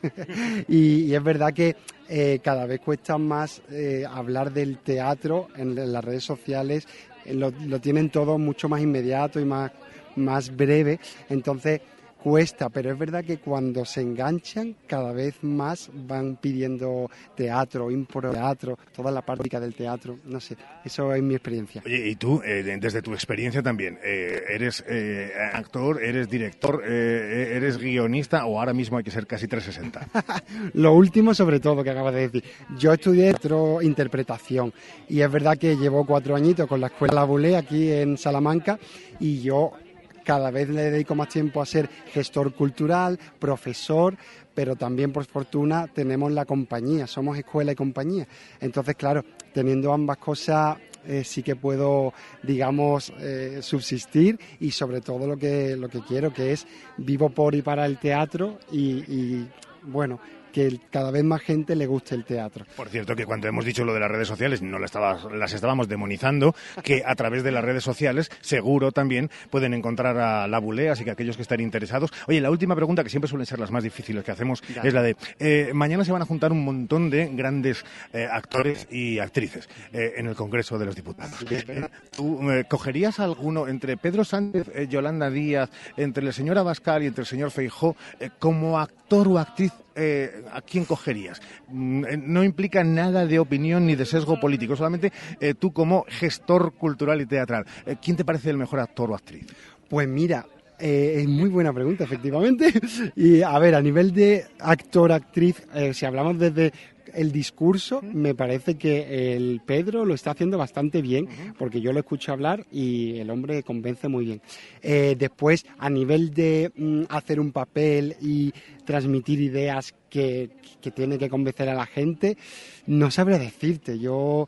y, y es verdad que Eh, cada vez cuesta más eh, hablar del teatro en, en las redes sociales, eh, lo, lo tienen todo mucho más inmediato y más, más breve, entonces cuesta, pero es verdad que cuando se enganchan cada vez más van pidiendo teatro, impro teatro, toda la práctica del teatro, no sé, eso es mi experiencia. Oye, y tú, eh, desde tu experiencia también, eh, eres eh, actor, eres director, eh, eres guionista o ahora mismo hay que ser casi trescientos sesenta. Lo último sobre todo que acabas de decir, yo estudié teatro interpretación y es verdad que llevo cuatro añitos con la Escuela La Boule aquí en Salamanca y yo cada vez le dedico más tiempo a ser gestor cultural, profesor, pero también, por fortuna, tenemos la compañía, somos escuela y compañía. Entonces, claro, teniendo ambas cosas, eh, sí que puedo, digamos, eh, subsistir y sobre todo lo que, lo que quiero, que es vivo por y para el teatro y, y bueno, que cada vez más gente le guste el teatro. Por cierto, que cuando hemos dicho lo de las redes sociales, no las, estaba, las estábamos demonizando, que a través de las redes sociales seguro también pueden encontrar a La Boule, así que aquellos que estén interesados. Oye, la última pregunta, que siempre suelen ser las más difíciles que hacemos, ya. es la de, eh, mañana se van a juntar un montón de grandes eh, actores y actrices eh, en el Congreso de los Diputados. ¿Tú eh, cogerías alguno entre Pedro Sánchez, eh, Yolanda Díaz, entre la señora Abascal y entre el señor Feijóo, eh, como actor o actriz, eh, a quién cogerías? No implica nada de opinión ni de sesgo político, solamente eh, tú como gestor cultural y teatral. Eh, ¿Quién te parece el mejor actor o actriz? Pues mira, Eh, es muy buena pregunta, efectivamente. Y a ver, a nivel de actor-actriz, eh, si hablamos desde el discurso, me parece que el Pedro lo está haciendo bastante bien, porque yo lo escucho hablar y el hombre convence muy bien. Eh, después, a nivel de mm, hacer un papel y transmitir ideas que, que tiene que convencer a la gente, no sabré decirte. Yo...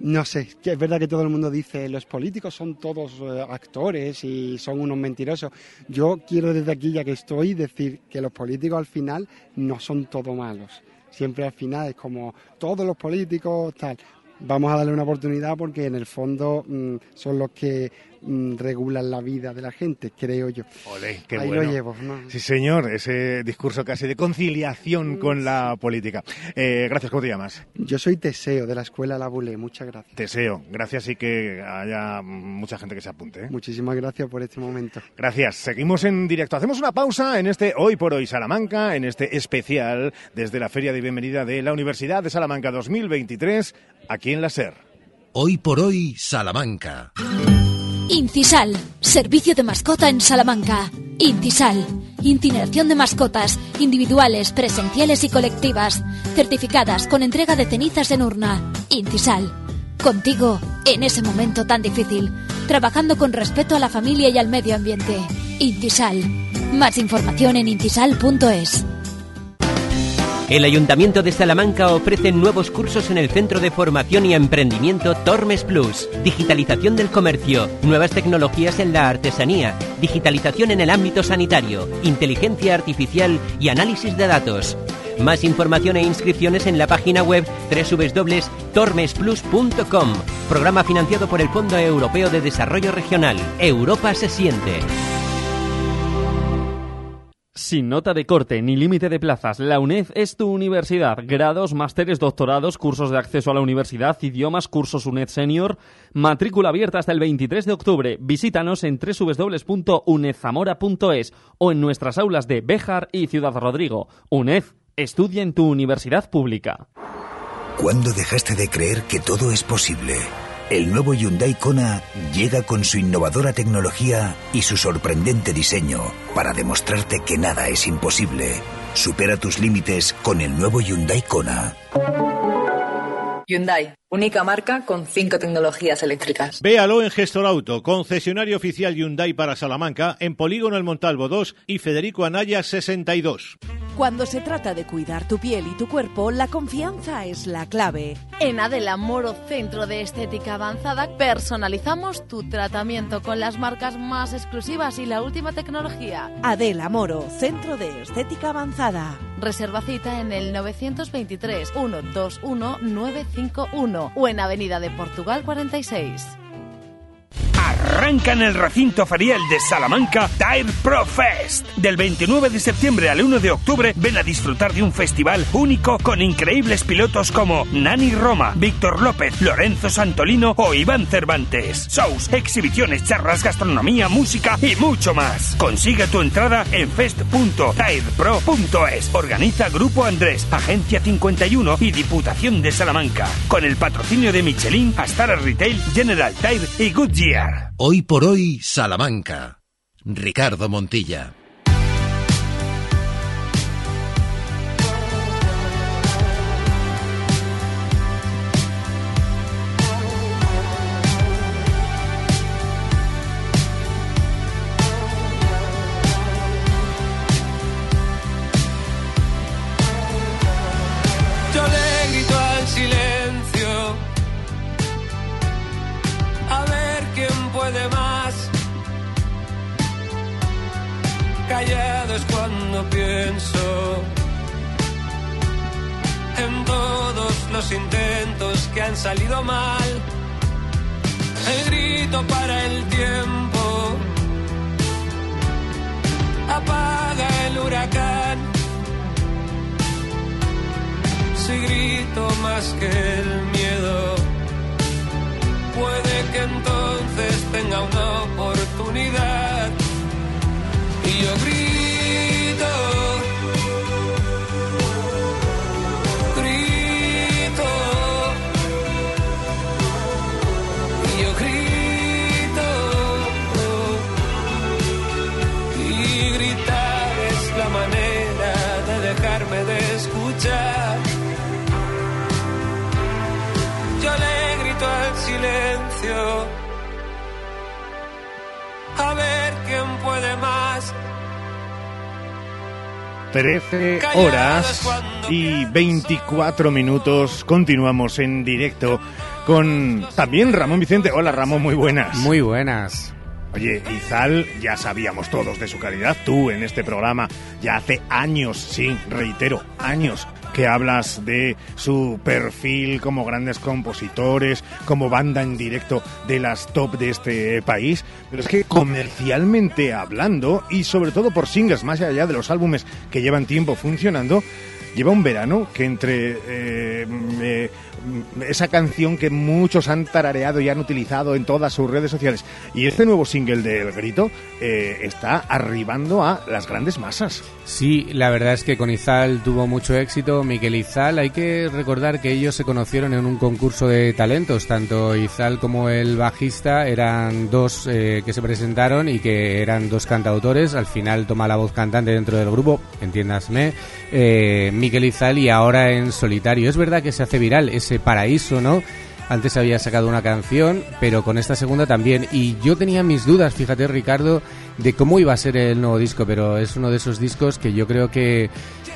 No sé, que es verdad que todo el mundo dice los políticos son todos eh, actores y son unos mentirosos. Yo quiero desde aquí, ya que estoy, decir que los políticos al final no son todos malos. Siempre al final es como todos los políticos tal. Vamos a darle una oportunidad porque en el fondo mmm, son los que mmm, regulan la vida de la gente, creo yo. Olé, qué Ahí bueno. lo llevo. ¿No? Sí, señor, ese discurso casi de conciliación mm, con sí. la política. Eh, gracias, ¿cómo te llamas? Yo soy Teseo, de la Escuela La Boule, muchas gracias. Teseo, gracias y que haya mucha gente que se apunte. ¿eh? Muchísimas gracias por este momento. Gracias, seguimos en directo. Hacemos una pausa en este Hoy por Hoy Salamanca, en este especial desde la Feria de Bienvenida de la Universidad de Salamanca dos mil veintitrés, aquí en la SER. Hoy por Hoy, Salamanca. Incisal, servicio de mascota en Salamanca. Incisal, incineración de mascotas, individuales, presenciales y colectivas, certificadas con entrega de cenizas en urna. Incisal, contigo en ese momento tan difícil, trabajando con respeto a la familia y al medio ambiente. Incisal, más información en incisal punto es. El Ayuntamiento de Salamanca ofrece nuevos cursos en el Centro de Formación y Emprendimiento Tormes Plus. Digitalización del comercio, nuevas tecnologías en la artesanía, digitalización en el ámbito sanitario, inteligencia artificial y análisis de datos. Más información e inscripciones en la página web doble u doble u doble u punto tormes plus punto com. Programa financiado por el Fondo Europeo de Desarrollo Regional. Europa se siente. Sin nota de corte ni límite de plazas, la UNED es tu universidad. Grados, másteres, doctorados, cursos de acceso a la universidad, idiomas, cursos UNED Senior. Matrícula abierta hasta el veintitrés de octubre. Visítanos en doble u doble u doble u punto uned zamora punto es o en nuestras aulas de Béjar y Ciudad Rodrigo. UNED, estudia en tu universidad pública. ¿Cuándo dejaste de creer que todo es posible? El nuevo Hyundai Kona llega con su innovadora tecnología y su sorprendente diseño para demostrarte que nada es imposible. Supera tus límites con el nuevo Hyundai Kona. Hyundai, única marca con cinco tecnologías eléctricas. Véalo en Gestor Auto, concesionario oficial Hyundai para Salamanca, en Polígono El Montalvo dos y Federico Anaya sesenta y dos. Cuando se trata de cuidar tu piel y tu cuerpo, la confianza es la clave. En Adela Moro Centro de Estética Avanzada personalizamos tu tratamiento con las marcas más exclusivas y la última tecnología. Adela Moro Centro de Estética Avanzada. Reserva cita en el nueve dos tres uno dos uno nueve cinco uno o en Avenida de Portugal cuarenta y seis. Arranca en el recinto ferial de Salamanca Tire Pro Fest. Del veintinueve de septiembre al uno de octubre, ven a disfrutar de un festival único con increíbles pilotos como Nani Roma, Víctor López, Lorenzo Santolino o Iván Cervantes. Shows, exhibiciones, charlas, gastronomía, música y mucho más. Consigue tu entrada en fest punto tire pro punto es. Organiza Grupo Andrés, Agencia cincuenta y uno y Diputación de Salamanca, con el patrocinio de Michelin, Astara Retail, General Tire y Goodyear. Hoy por Hoy, Salamanca. Ricardo Montilla. Callado es cuando pienso los intentos que han salido mal. El grito para el tiempo apaga el huracán. Si grito más que el miedo, puede que entonces tenga una oportunidad. Y yo grito. Yo le grito al silencio, a ver quién puede más. trece horas y veinticuatro minutos. Continuamos en directo con también Ramón Vicente. Hola Ramón, muy buenas. Muy buenas. Oye, Izal, ya sabíamos todos de su calidad. Tú en este programa ya hace años, sí, reitero, años, que hablas de su perfil como grandes compositores, como banda en directo de las top de este país. Pero es que comercialmente hablando, y sobre todo por singles, más allá de los álbumes que llevan tiempo funcionando, lleva un verano que entre eh, eh, esa canción que muchos han tarareado y han utilizado en todas sus redes sociales y este nuevo single de El Grito eh, está arribando a las grandes masas. Sí, la verdad es que con Izal tuvo mucho éxito. Mikel Izal, hay que recordar que ellos se conocieron en un concurso de talentos. Tanto Izal como el bajista eran dos eh, que se presentaron y que eran dos cantautores. Al final toma la voz cantante dentro del grupo, entiéndasme, eh, Mikel Izal, y ahora en solitario. Es verdad que se hace viral ese Paraíso, ¿no? Antes había sacado una canción, pero con esta segunda también. Y yo tenía mis dudas, fíjate, Ricardo, de cómo iba a ser el nuevo disco, pero es uno de esos discos que yo creo que,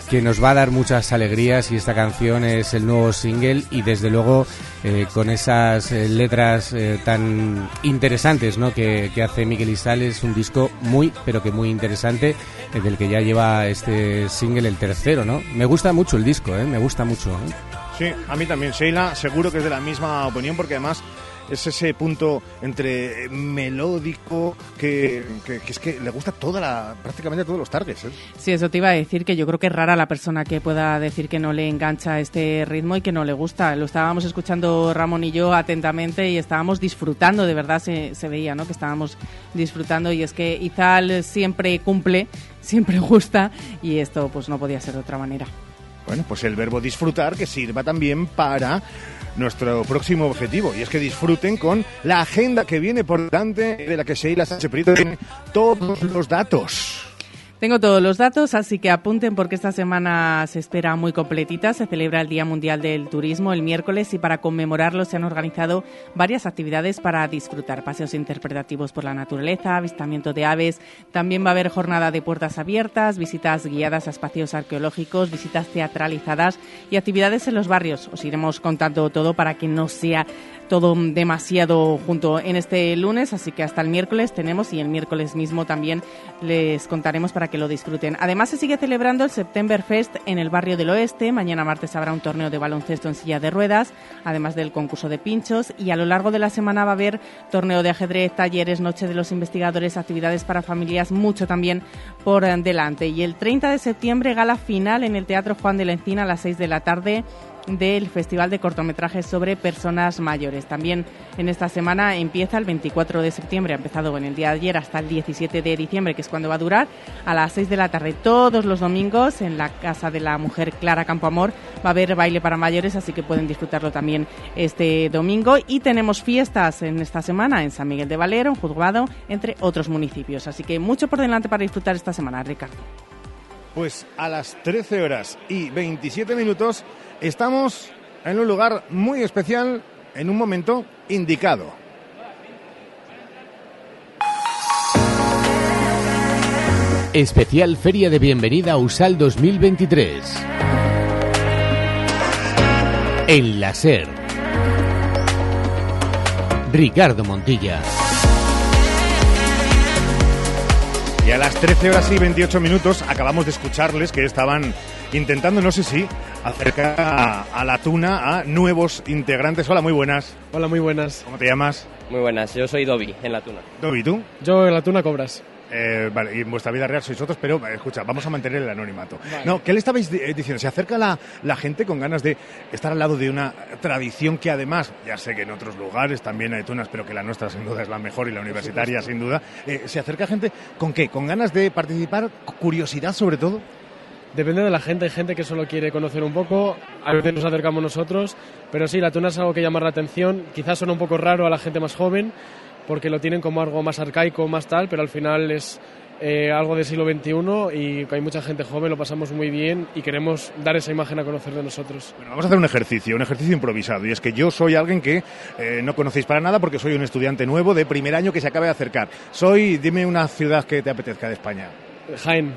que nos va a dar muchas alegrías, y esta canción es el nuevo single y desde luego eh, con esas eh, letras eh, tan interesantes, ¿no?, que, que hace Mikel Izal. Es un disco muy, pero que muy interesante, eh, del que ya lleva este single el tercero, ¿no? Me gusta mucho el disco, ¿eh? Me gusta mucho, ¿eh? Sí, a mí también, Sheila, seguro que es de la misma opinión, porque además es ese punto entre melódico que, que, que es que le gusta toda la, prácticamente todos los targets, ¿eh? Sí, eso te iba a decir, que yo creo que es rara la persona que pueda decir que no le engancha este ritmo y que no le gusta. Lo estábamos escuchando Ramón y yo atentamente y estábamos disfrutando, de verdad se, se veía, ¿no?, que estábamos disfrutando, y es que Izal siempre cumple, siempre gusta, y esto pues no podía ser de otra manera. Bueno, pues el verbo disfrutar que sirva también para nuestro próximo objetivo, y es que disfruten con la agenda que viene por delante, de la que Sheila Sánchez Prieto tiene todos los datos. Tengo todos los datos, así que apunten porque esta semana se espera muy completita. Se celebra el Día Mundial del Turismo el miércoles y para conmemorarlo se han organizado varias actividades para disfrutar. Paseos interpretativos por la naturaleza, avistamiento de aves. También va a haber jornada de puertas abiertas, visitas guiadas a espacios arqueológicos, visitas teatralizadas y actividades en los barrios. Os iremos contando todo para que no sea todo demasiado junto en este lunes, así que hasta el miércoles tenemos, y el miércoles mismo también les contaremos para que lo disfruten. Además se sigue celebrando el September Fest en el barrio del Oeste. Mañana martes habrá un torneo de baloncesto en silla de ruedas, además del concurso de pinchos, y a lo largo de la semana va a haber torneo de ajedrez, talleres, noche de los investigadores, actividades para familias, mucho también por delante. Y el treinta de septiembre gala final en el Teatro Juan de la Encina a las seis de la tarde del Festival de Cortometrajes sobre Personas Mayores. También en esta semana empieza el veinticuatro de septiembre, ha empezado en el día de ayer, hasta el diecisiete de diciembre, que es cuando va a durar, a las seis de la tarde. Todos los domingos en la Casa de la Mujer Clara Campoamor va a haber baile para mayores, así que pueden disfrutarlo también este domingo. Y tenemos fiestas en esta semana en San Miguel de Valero, en Juzgado, entre otros municipios. Así que mucho por delante para disfrutar esta semana, Ricardo. Pues a las trece horas y veintisiete minutos estamos en un lugar muy especial, en un momento indicado. Especial Feria de Bienvenida U S A L dos mil veintitrés. En la SER. Ricardo Montilla. Y a las trece horas y veintiocho minutos acabamos de escucharles que estaban intentando, no sé si, acercar a, a la Tuna a nuevos integrantes. Hola, muy buenas. Hola, muy buenas. ¿Cómo te llamas? Muy buenas, yo soy Dobi, en la Tuna. Dobi, ¿tú? Yo en la Tuna Cobras. Eh, vale, y en vuestra vida real sois otros, pero escucha, vamos a mantener el anonimato. Vale. No, ¿qué le estabais eh, diciendo? Se acerca la, la gente con ganas de estar al lado de una tradición que además, ya sé que en otros lugares también hay tunas, pero que la nuestra sin duda es la mejor y la universitaria sí, sí, sí. sin duda. Eh, ¿Se acerca gente con qué? ¿Con ganas de participar? ¿Curiosidad sobre todo? Depende de la gente, hay gente que solo quiere conocer un poco, a veces nos acercamos nosotros, pero sí, la tuna es algo que llama la atención, quizás suena un poco raro a la gente más joven, porque lo tienen como algo más arcaico, más tal, pero al final es eh, algo del siglo veintiuno y hay mucha gente joven, lo pasamos muy bien y queremos dar esa imagen a conocer de nosotros. Bueno, vamos a hacer un ejercicio, un ejercicio improvisado, y es que yo soy alguien que eh, no conocéis para nada porque soy un estudiante nuevo de primer año que se acaba de acercar. Soy, dime una ciudad que te apetezca de España. Jaén.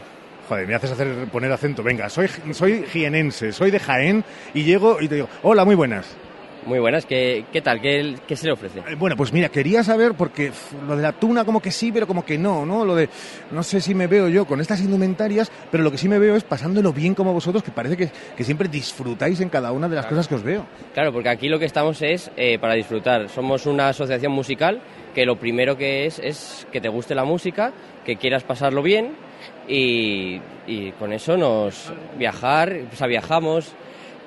Joder, me haces hacer poner acento. Venga, soy soy jienense, soy de Jaén y llego y te digo, hola, muy buenas. Muy buenas, ¿qué, qué tal? ¿Qué, ¿Qué se le ofrece? Eh, bueno, pues mira, quería saber, porque lo de la tuna como que sí, pero como que no, ¿no? Lo de, no sé si me veo yo con estas indumentarias, pero lo que sí me veo es pasándolo bien como vosotros, que parece que, que siempre disfrutáis en cada una de las claro. cosas que os veo. Claro, porque aquí lo que estamos es eh, para disfrutar. Somos una asociación musical que lo primero que es es que te guste la música, que quieras pasarlo bien y, y con eso nos viajar, o sea, viajamos...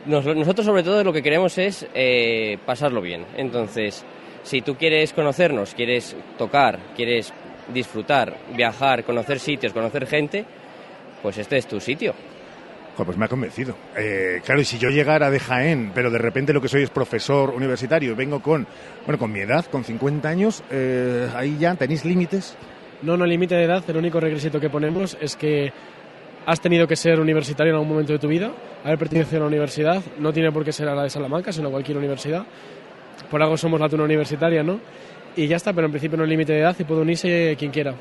Nosotros sobre todo lo que queremos es eh, pasarlo bien. Entonces, si tú quieres conocernos, quieres tocar, quieres disfrutar, viajar, conocer sitios, conocer gente, pues este es tu sitio. Pues me ha convencido. Eh, claro, y si yo llegara de Jaén, pero de repente lo que soy es profesor universitario, vengo con, bueno, con mi edad, con cincuenta años, eh, ahí ya tenéis límites. No, no límite de edad, el único requisito que ponemos es que has tenido que ser universitario en algún momento de tu vida, haber pertenecido a una universidad, no tiene por qué ser a la de Salamanca, sino a cualquier universidad. Por algo somos la Tuna Universitaria, ¿no? Y ya está, pero en principio no hay límite de edad y puede unirse quien quiera.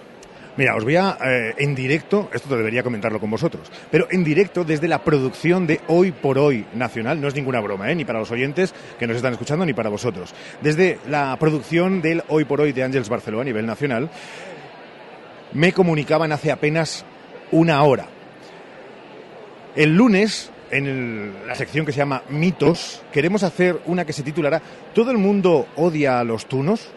Mira, os voy a, eh, en directo, esto te debería comentarlo con vosotros, pero en directo desde la producción de Hoy por Hoy Nacional, no es ninguna broma, ¿eh? Ni para los oyentes que nos están escuchando, ni para vosotros. Desde la producción del Hoy por Hoy de Àngels Barceló a nivel nacional, me comunicaban hace apenas una hora. El lunes, en el, la sección que se llama Mitos, queremos hacer una que se titulará ¿Todo el mundo odia a los tunos?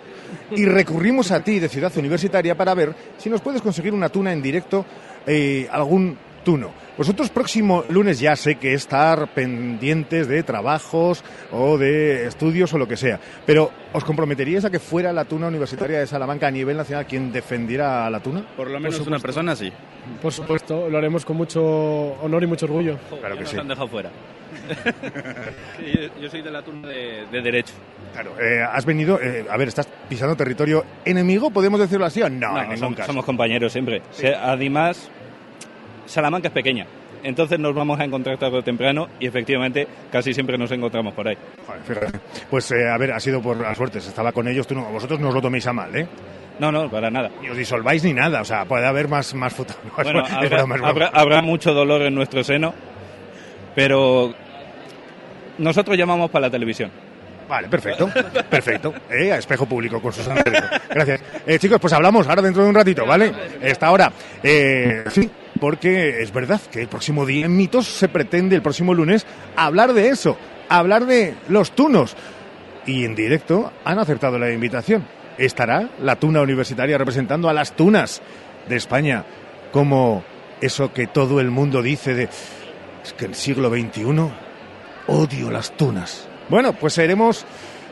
Y recurrimos a ti de Ciudad Universitaria para ver si nos puedes conseguir una tuna en directo, eh, algún tuno. Vosotros próximo lunes ya sé que estar pendientes de trabajos o de estudios o lo que sea, pero ¿os comprometeríais a que fuera la Tuna Universitaria de Salamanca a nivel nacional quien defendiera a la tuna? Por lo menos una persona sí. Por supuesto, lo haremos con mucho honor y mucho orgullo. Joder, claro que nos sí. Nos han dejado fuera. yo, yo soy de la turma de, de derecho. Claro, eh, has venido, eh, a ver, estás pisando territorio enemigo, ¿podemos decirlo así o no? No, en ningún caso. Somos compañeros siempre. Sí. Además, Salamanca es pequeña. Entonces nos vamos a encontrar tarde o temprano y efectivamente casi siempre nos encontramos por ahí. Pues eh, a ver, ha sido por la suerte, estaba con ellos, tú no, vosotros no os lo toméis a mal, ¿eh? No, no, para nada. Ni os disolváis ni nada, o sea, puede haber más, más fotos. Bueno, habrá, más habrá, habrá mucho dolor en nuestro seno, pero nosotros llamamos para la televisión. Vale, perfecto, perfecto. Eh, a espejo público con Susana. Gracias. Eh, chicos, pues hablamos ahora dentro de un ratito, ¿vale? Esta hora. Eh, sí, porque es verdad que el próximo día en Mitos se pretende, el próximo lunes, hablar de eso, hablar de los tunos. Y en directo han aceptado la invitación. Estará la Tuna Universitaria representando a las tunas de España, como eso que todo el mundo dice de... Es que el siglo veintiuno odio las tunas. Bueno, pues seremos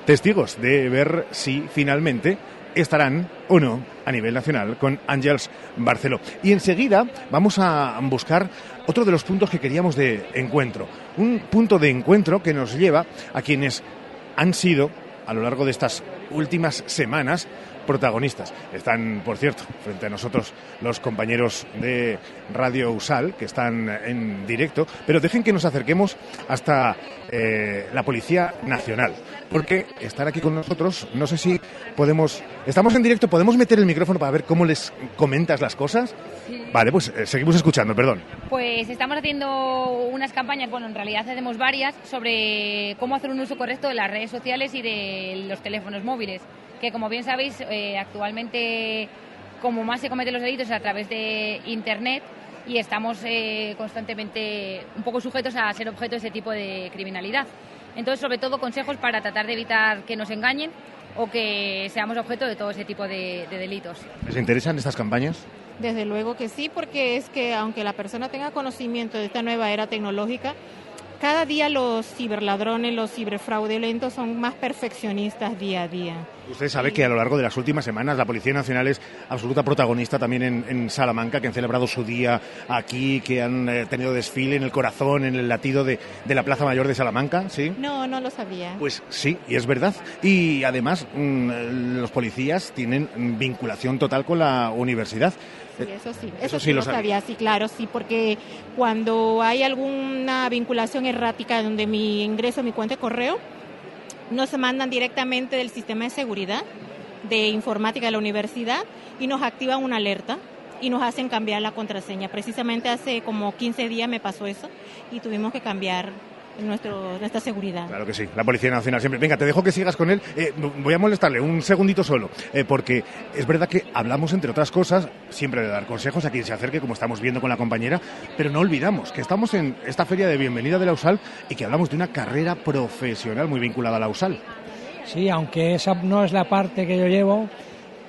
testigos de ver si finalmente estarán o no a nivel nacional con Àngels Barceló. Y enseguida vamos a buscar otro de los puntos que queríamos de encuentro. Un punto de encuentro que nos lleva a quienes han sido, a lo largo de estas últimas semanas, protagonistas. Están, por cierto, frente a nosotros los compañeros de Radio U S A L, que están en directo, pero dejen que nos acerquemos hasta eh, la Policía Nacional, porque estar aquí con nosotros, no sé si podemos... ¿Estamos en directo? ¿Podemos meter el micrófono para ver cómo les comentas las cosas? Sí. Vale, pues eh, seguimos escuchando, perdón. Pues estamos haciendo unas campañas, bueno, en realidad hacemos varias, sobre cómo hacer un uso correcto de las redes sociales y de los teléfonos móviles, que como bien sabéis, eh, actualmente como más se cometen los delitos es a través de Internet y estamos eh, constantemente un poco sujetos a ser objeto de ese tipo de criminalidad. Entonces, sobre todo, consejos para tratar de evitar que nos engañen o que seamos objeto de todo ese tipo de, de delitos. ¿Les interesan estas campañas? Desde luego que sí, porque es que aunque la persona tenga conocimiento de esta nueva era tecnológica, cada día los ciberladrones, los ciberfraudulentos son más perfeccionistas día a día. Usted sabe que a lo largo de las últimas semanas la Policía Nacional es absoluta protagonista también en, en Salamanca, que han celebrado su día aquí, que han eh, tenido desfile en el corazón, en el latido de, de la Plaza Mayor de Salamanca, ¿sí? No, no lo sabía. Pues sí, y es verdad. Y además mmm, los policías tienen vinculación total con la universidad. Sí, eso sí, eso, eso sí, sí lo sabía, sí, claro, sí, porque cuando hay alguna vinculación errática donde mi ingreso a mi cuenta de correo, nos mandan directamente del sistema de seguridad, de informática de la universidad y nos activan una alerta y nos hacen cambiar la contraseña. Precisamente hace como quince días me pasó eso y tuvimos que cambiar nuestro, nuestra seguridad. Claro que sí, la Policía Nacional siempre. Venga, te dejo que sigas con él. Eh, voy a molestarle un segundito solo, eh, porque es verdad que hablamos, entre otras cosas, siempre de dar consejos a quien se acerque, como estamos viendo con la compañera, pero no olvidamos que estamos en esta feria de bienvenida de la U S A L y que hablamos de una carrera profesional muy vinculada a la U S A L. Sí, aunque esa no es la parte que yo llevo,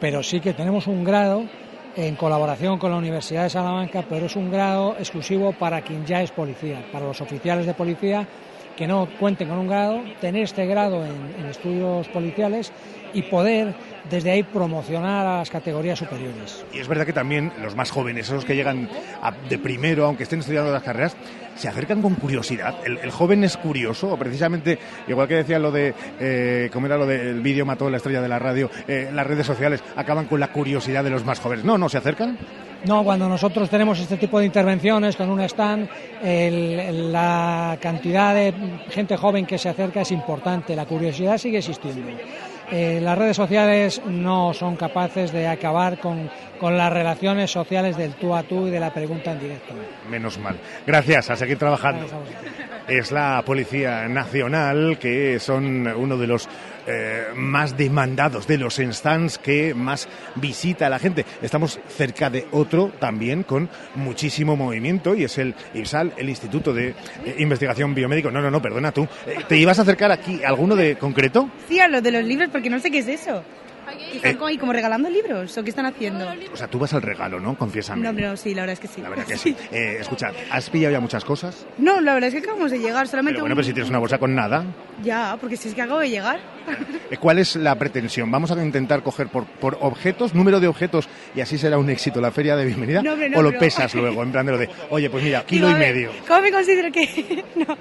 pero sí que tenemos un grado en colaboración con la Universidad de Salamanca, pero es un grado exclusivo para quien ya es policía, para los oficiales de policía que no cuenten con un grado, tener este grado en, en estudios policiales y poder desde ahí promocionar a las categorías superiores. Y es verdad que también los más jóvenes, esos que llegan a, de primero, aunque estén estudiando las carreras, se acercan con curiosidad. El, el joven es curioso, precisamente, igual que decía lo de, eh, ¿cómo era lo del de, vídeo mató la estrella de la radio? Eh, las redes sociales acaban con la curiosidad de los más jóvenes. ¿No, no se acercan? No, cuando nosotros tenemos este tipo de intervenciones con un stand, el, la cantidad de gente joven que se acerca es importante, la curiosidad sigue existiendo. Eh, las redes sociales no son capaces de acabar con, con las relaciones sociales del tú a tú y de la pregunta en directo. Menos mal. Gracias, a seguir trabajando. Es la Policía Nacional, que son uno de los eh, más demandados, de los stands que más visita a la gente. Estamos cerca de otro también con muchísimo movimiento y es el I B S A L, el Instituto de eh, Investigación Biomédica. No, no, no, perdona tú. Eh, ¿Te ibas a acercar aquí a alguno de concreto? Sí, a los de los libros, porque no sé qué es eso. ¿Que están como, ahí, como regalando libros o qué están haciendo? O sea, tú vas al regalo, ¿no? Confiésame. No, pero sí, la verdad es que sí. La verdad que sí. sí. Eh, escucha, ¿has pillado ya muchas cosas? No, la verdad es que acabamos de llegar. Solamente pero bueno, un... pero si tienes una bolsa con nada. Ya, porque si es que acabo de llegar. ¿Cuál es la pretensión? ¿Vamos a intentar coger por, por objetos, número de objetos, y así será un éxito la feria de bienvenida? No, hombre, no, ¿o lo pero... pesas luego, en plan de lo de, oye, pues mira, kilo Digo, y medio? ¿Cómo me considero que...? No,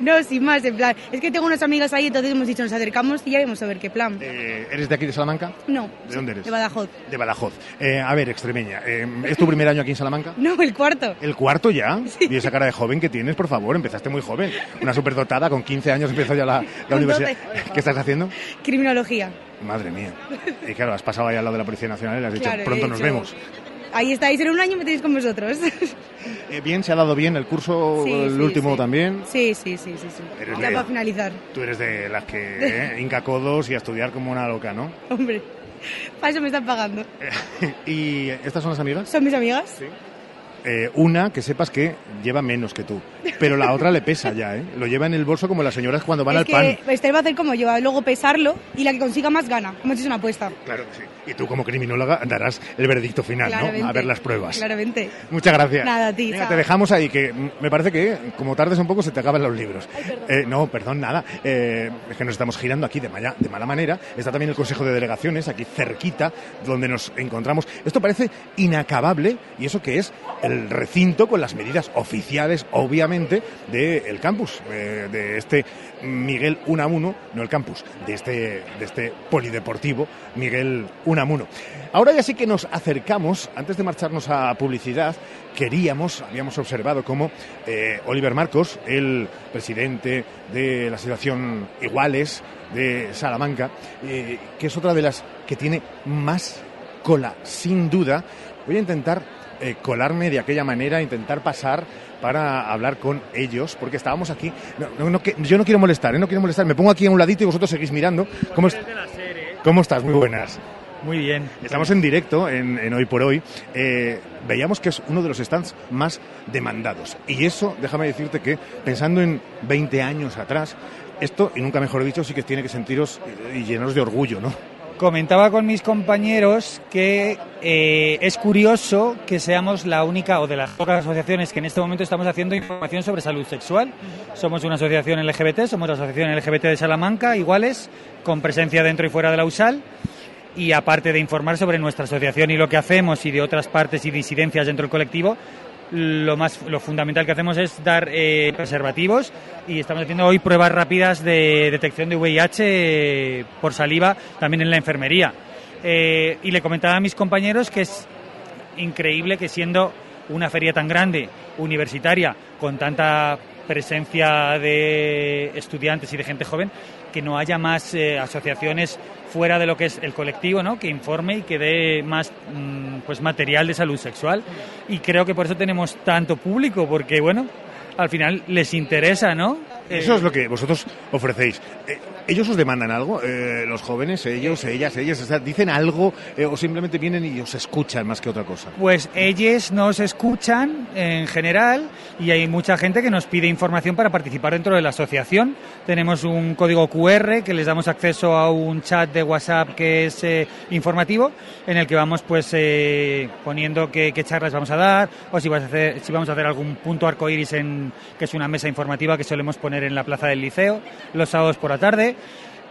no, sin más, en plan, es que tengo unas amigas ahí, entonces hemos dicho, nos acercamos y ya vamos a ver qué plan. Eh, ¿Eres de aquí de Salamanca? No. ¿De dónde eres? De Badajoz. De Badajoz. Eh, a ver, extremeña, eh, ¿es tu primer año aquí en Salamanca? No, el cuarto. ¿El cuarto ya? Sí. ¿Y esa cara de joven que tienes, por favor? Empezaste muy joven. Una superdotada, con quince años empezó ya la, la universidad. Dote. ¿Qué estás haciendo? Criminología. Madre mía. Y claro, has pasado ahí al lado de la Policía Nacional y le has dicho, claro, pronto he nos vemos. Ahí estáis, en un año me tenéis con vosotros. Eh, bien, ¿se ha dado bien el curso, sí, el sí, último sí. también? Sí, sí, sí, sí. sí. Eres ya de, para finalizar. Tú eres de las que eh, hinca codos y a estudiar como una loca, ¿no? Hombre, para eso me están pagando. ¿Y estas son las amigas? Son mis amigas. Sí. Eh, una, que sepas que lleva menos que tú, pero la otra le pesa ya, ¿eh? Lo lleva en el bolso como las señoras cuando van es al que pan. Esther va a hacer como yo, luego pesarlo y la que consiga más gana. Hemos hecho una apuesta. Claro que sí. Y tú como criminóloga darás el veredicto final, claramente, ¿no? A ver las pruebas. Claramente. Muchas gracias. Nada, a ti. Venga, te dejamos ahí, que me parece que como tardes un poco se te acaban los libros. Ay, perdón. Eh, no, perdón, nada. Eh, es que nos estamos girando aquí de, maya, de mala manera. Está también el Consejo de Delegaciones, aquí cerquita, donde nos encontramos. Esto parece inacabable y eso que es... el recinto con las medidas oficiales, obviamente, del campus, eh, de este Miguel Unamuno, no el campus, de este, de este polideportivo Miguel Unamuno. Ahora ya sí que nos acercamos, antes de marcharnos a publicidad, queríamos, habíamos observado cómo eh, Oliver Marcos, el presidente de la Asociación Iguales de Salamanca, eh, que es otra de las que tiene más cola, sin duda, voy a intentar... Eh, colarme de aquella manera, intentar pasar para hablar con ellos, porque estábamos aquí. No, no, no, que, yo no quiero molestar, ¿eh? no quiero molestar. Me pongo aquí a un ladito y vosotros seguís mirando. ¿Cómo, est- ¿Cómo estás? Muy buenas. Muy bien. Estamos en directo en, en Hoy por Hoy. Eh, veíamos que es uno de los stands más demandados. Y eso, déjame decirte que, pensando en veinte años atrás, esto, y nunca mejor dicho, sí que tiene que sentiros y llenaros de orgullo, ¿no? Comentaba con mis compañeros que eh, es curioso que seamos la única o de las pocas asociaciones que en este momento estamos haciendo información sobre salud sexual. Somos una asociación L G B T, somos la Asociación L G B T de Salamanca, iguales, con presencia dentro y fuera de la U S A L. Y aparte de informar sobre nuestra asociación y lo que hacemos y de otras partes y disidencias dentro del colectivo, lo más lo fundamental que hacemos es dar eh, preservativos, y estamos haciendo hoy pruebas rápidas de detección de V I H por saliva también en la enfermería. Eh, y le comentaba a mis compañeros que es increíble que, siendo una feria tan grande, universitaria, con tanta presencia de estudiantes y de gente joven, que no haya más eh, asociaciones fuera de lo que es el colectivo, ¿no?, que informe y que dé más mmm, pues material de salud sexual. Y creo que por eso tenemos tanto público, porque, bueno, al final les interesa, ¿no? Eh, eso es lo que vosotros ofrecéis. Eh, ¿Ellos os demandan algo? Eh, ¿Los jóvenes, ellos, ellas, ellas? O sea, ¿dicen algo eh, o simplemente vienen y os escuchan más que otra cosa? Pues ellos nos escuchan en general, y hay mucha gente que nos pide información para participar dentro de la asociación. Tenemos un código Q R que les damos acceso a un chat de WhatsApp que es eh, informativo, en el que vamos pues eh, poniendo qué, qué charlas vamos a dar, o si, vas a hacer, si vamos a hacer algún punto arcoiris, en, que es una mesa informativa que solemos poner en la plaza del liceo los sábados por la tarde.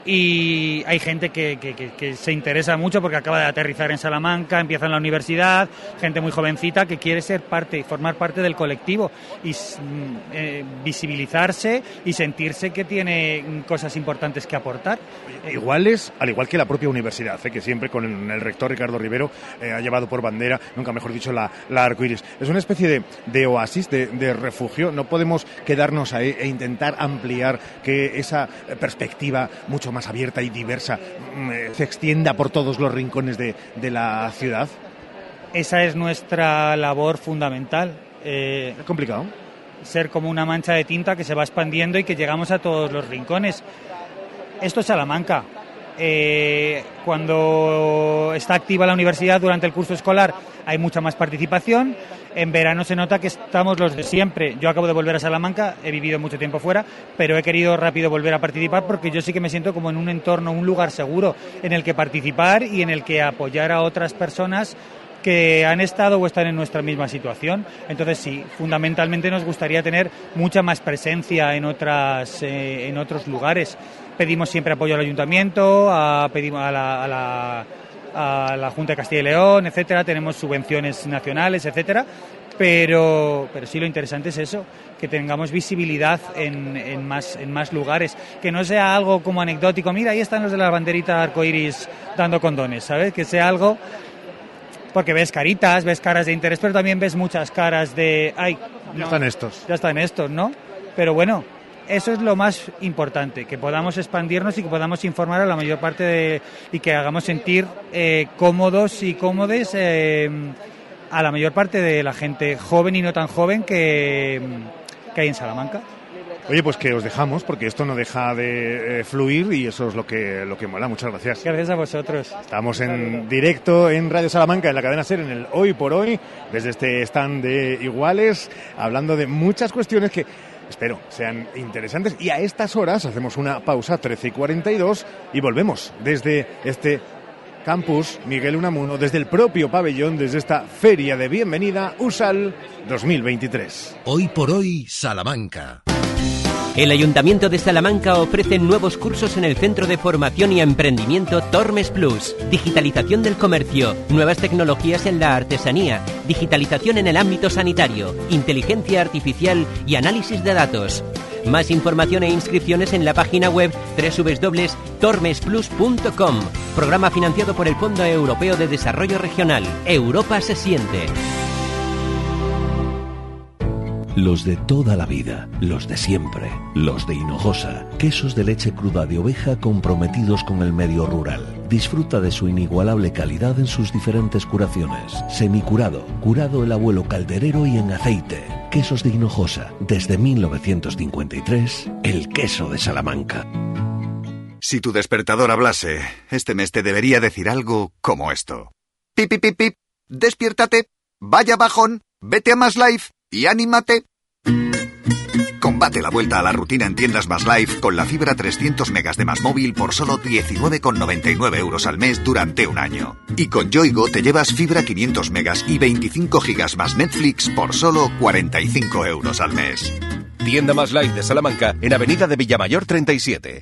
Y hay gente que, que, que, que se interesa mucho porque acaba de aterrizar en Salamanca, empieza en la universidad, gente muy jovencita que quiere ser parte, formar parte del colectivo y eh, visibilizarse y sentirse que tiene cosas importantes que aportar. Iguales, al igual que la propia universidad, ¿eh? Que siempre con el, el rector Ricardo Rivero eh, ha llevado por bandera, nunca mejor dicho, la, la arcoiris. Es una especie de, de oasis, de, de refugio. No podemos quedarnos ahí e intentar ampliar que esa perspectiva mucho más más abierta y diversa se extienda por todos los rincones de, de la ciudad. Esa es nuestra labor fundamental. Eh, es complicado. Ser como una mancha de tinta que se va expandiendo y que llegamos a todos los rincones. Esto es Salamanca. Eh, cuando está activa la universidad durante el curso escolar hay mucha más participación. En verano se nota que estamos los de siempre. Yo acabo de volver a Salamanca, he vivido mucho tiempo fuera, pero he querido rápido volver a participar porque yo sí que me siento como en un entorno, un lugar seguro en el que participar y en el que apoyar a otras personas que han estado o están en nuestra misma situación. Entonces sí, fundamentalmente nos gustaría tener mucha más presencia en, otras, eh, en otros lugares. Pedimos siempre apoyo al ayuntamiento, a, pedimos a la... A la a la Junta de Castilla y León, etcétera, tenemos subvenciones nacionales, etcétera, pero, pero sí, lo interesante es eso, que tengamos visibilidad en, en, más, en más lugares, que no sea algo como anecdótico, mira, ahí están los de la banderita arcoiris dando condones, ¿sabes? Que sea algo, porque ves caritas, ves caras de interés, pero también ves muchas caras de, ay, no, ya están estos, ya están estos, ¿no? Pero bueno, eso es lo más importante, que podamos expandirnos y que podamos informar a la mayor parte de, y que hagamos sentir eh, cómodos y cómodes eh, a la mayor parte de la gente joven y no tan joven que, que hay en Salamanca. Oye, pues que os dejamos, porque esto no deja de eh, fluir y eso es lo que lo que mola. Muchas gracias. Gracias a vosotros. Estamos en directo en Radio Salamanca, en la cadena SER, en el Hoy por Hoy, desde este stand de Iguales, hablando de muchas cuestiones que espero sean interesantes. Y a estas horas hacemos una pausa, trece y cuarenta y dos, y volvemos desde este campus Miguel Unamuno, desde el propio pabellón, desde esta Feria de Bienvenida U S A L dos mil veintitrés. Hoy por Hoy, Salamanca. El Ayuntamiento de Salamanca ofrece nuevos cursos en el Centro de Formación y Emprendimiento Tormes Plus. Digitalización del comercio, nuevas tecnologías en la artesanía, digitalización en el ámbito sanitario, inteligencia artificial y análisis de datos. Más información e inscripciones en la página web doble u doble u doble u punto tormes plus punto com. Programa financiado por el Fondo Europeo de Desarrollo Regional. Europa se siente. Los de toda la vida, los de siempre, los de Hinojosa, quesos de leche cruda de oveja comprometidos con el medio rural. Disfruta de su inigualable calidad en sus diferentes curaciones. Semicurado, curado el abuelo calderero y en aceite. Quesos de Hinojosa, desde mil novecientos cincuenta y tres, el queso de Salamanca. Si tu despertador hablase, este mes te debería decir algo como esto. Pip, pip, pip, pip. Despiértate. Vaya bajón. Vete a Más Life y anímate. Combate la vuelta a la rutina en tiendas Más Life con la fibra trescientos megas de Más Móvil por solo diecinueve con noventa y nueve euros al mes durante un año. Y con Yoigo te llevas fibra quinientos megas y veinticinco gigas más Netflix por solo cuarenta y cinco euros al mes. Tienda Más Life de Salamanca, en Avenida de Villamayor treinta y siete.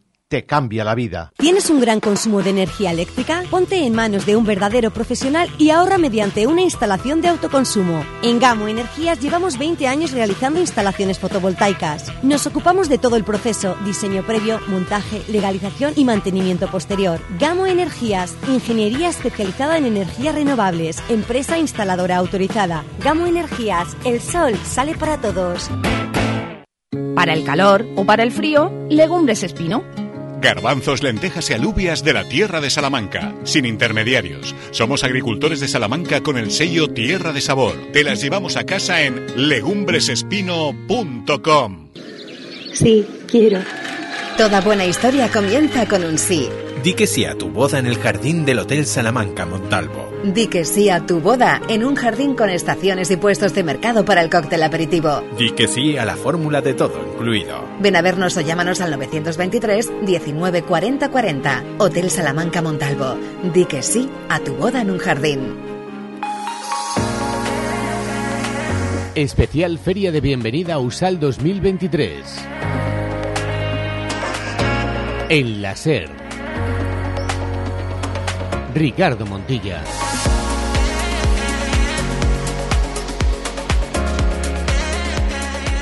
te cambia la vida. ¿Tienes un gran consumo de energía eléctrica? Ponte en manos de un verdadero profesional y ahorra mediante una instalación de autoconsumo. En Gamo Energías llevamos veinte años realizando instalaciones fotovoltaicas. Nos ocupamos de todo el proceso, diseño previo, montaje, legalización y mantenimiento posterior. Gamo Energías, ingeniería especializada en energías renovables, empresa instaladora autorizada. Gamo Energías, el sol sale para todos. Para el calor o para el frío, legumbres Espino. Garbanzos, lentejas y alubias de la tierra de Salamanca, sin intermediarios. Somos agricultores de Salamanca con el sello Tierra de Sabor. Te las llevamos a casa en legumbresespino punto com. Sí, quiero. Toda buena historia comienza con un sí. Di que sí a tu boda en el jardín del Hotel Salamanca Montalvo. Di que sí a tu boda en un jardín con estaciones y puestos de mercado para el cóctel aperitivo. Di que sí a la fórmula de todo incluido. Ven a vernos o llámanos al novecientos veintitrés diecinueve cuarenta cuarenta. Hotel Salamanca Montalvo. Di que sí a tu boda en un jardín. Especial Feria de Bienvenida a U S A L dos mil veintitrés. En la SER. Ricardo Montilla.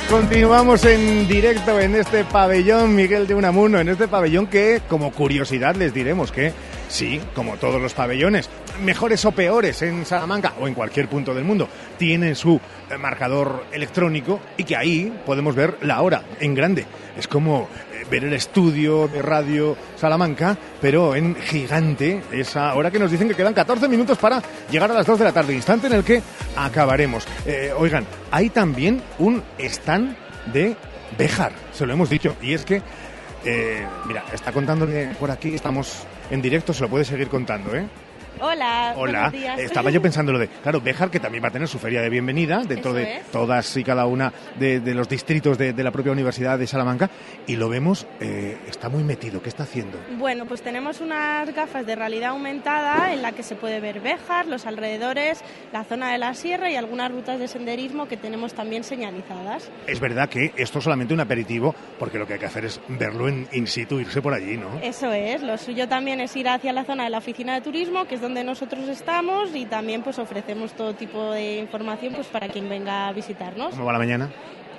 Continuamos en directo en este pabellón Miguel de Unamuno, en este pabellón que, como curiosidad, les diremos que sí, como todos los pabellones, mejores o peores en Salamanca o en cualquier punto del mundo, tienen su marcador electrónico y que ahí podemos ver la hora en grande. Es como ver el estudio de Radio Salamanca, pero en gigante, esa hora que nos dicen que quedan catorce minutos para llegar a las dos de la tarde, instante en el que acabaremos. Eh, oigan, hay también un stand de Béjar, se lo hemos dicho, y es que, eh, mira, está contándole por aquí, estamos en directo, se lo puede seguir contando, ¿eh? Hola, Hola. Estaba yo pensando lo de, claro, Béjar, que también va a tener su feria de bienvenida dentro de es. todas y cada una de, de los distritos de, de la propia Universidad de Salamanca, y lo vemos, eh, está muy metido. ¿Qué está haciendo? Bueno, pues tenemos unas gafas de realidad aumentada en la que se puede ver Béjar, los alrededores, la zona de la sierra y algunas rutas de senderismo que tenemos también señalizadas. Es verdad que esto es solamente un aperitivo, porque lo que hay que hacer es verlo en in situ, irse por allí, ¿no? Eso es, lo suyo también es ir hacia la zona de la oficina de turismo, que es donde donde nosotros estamos, y también pues ofrecemos todo tipo de información pues para quien venga a visitarnos. ¿Cómo va la mañana?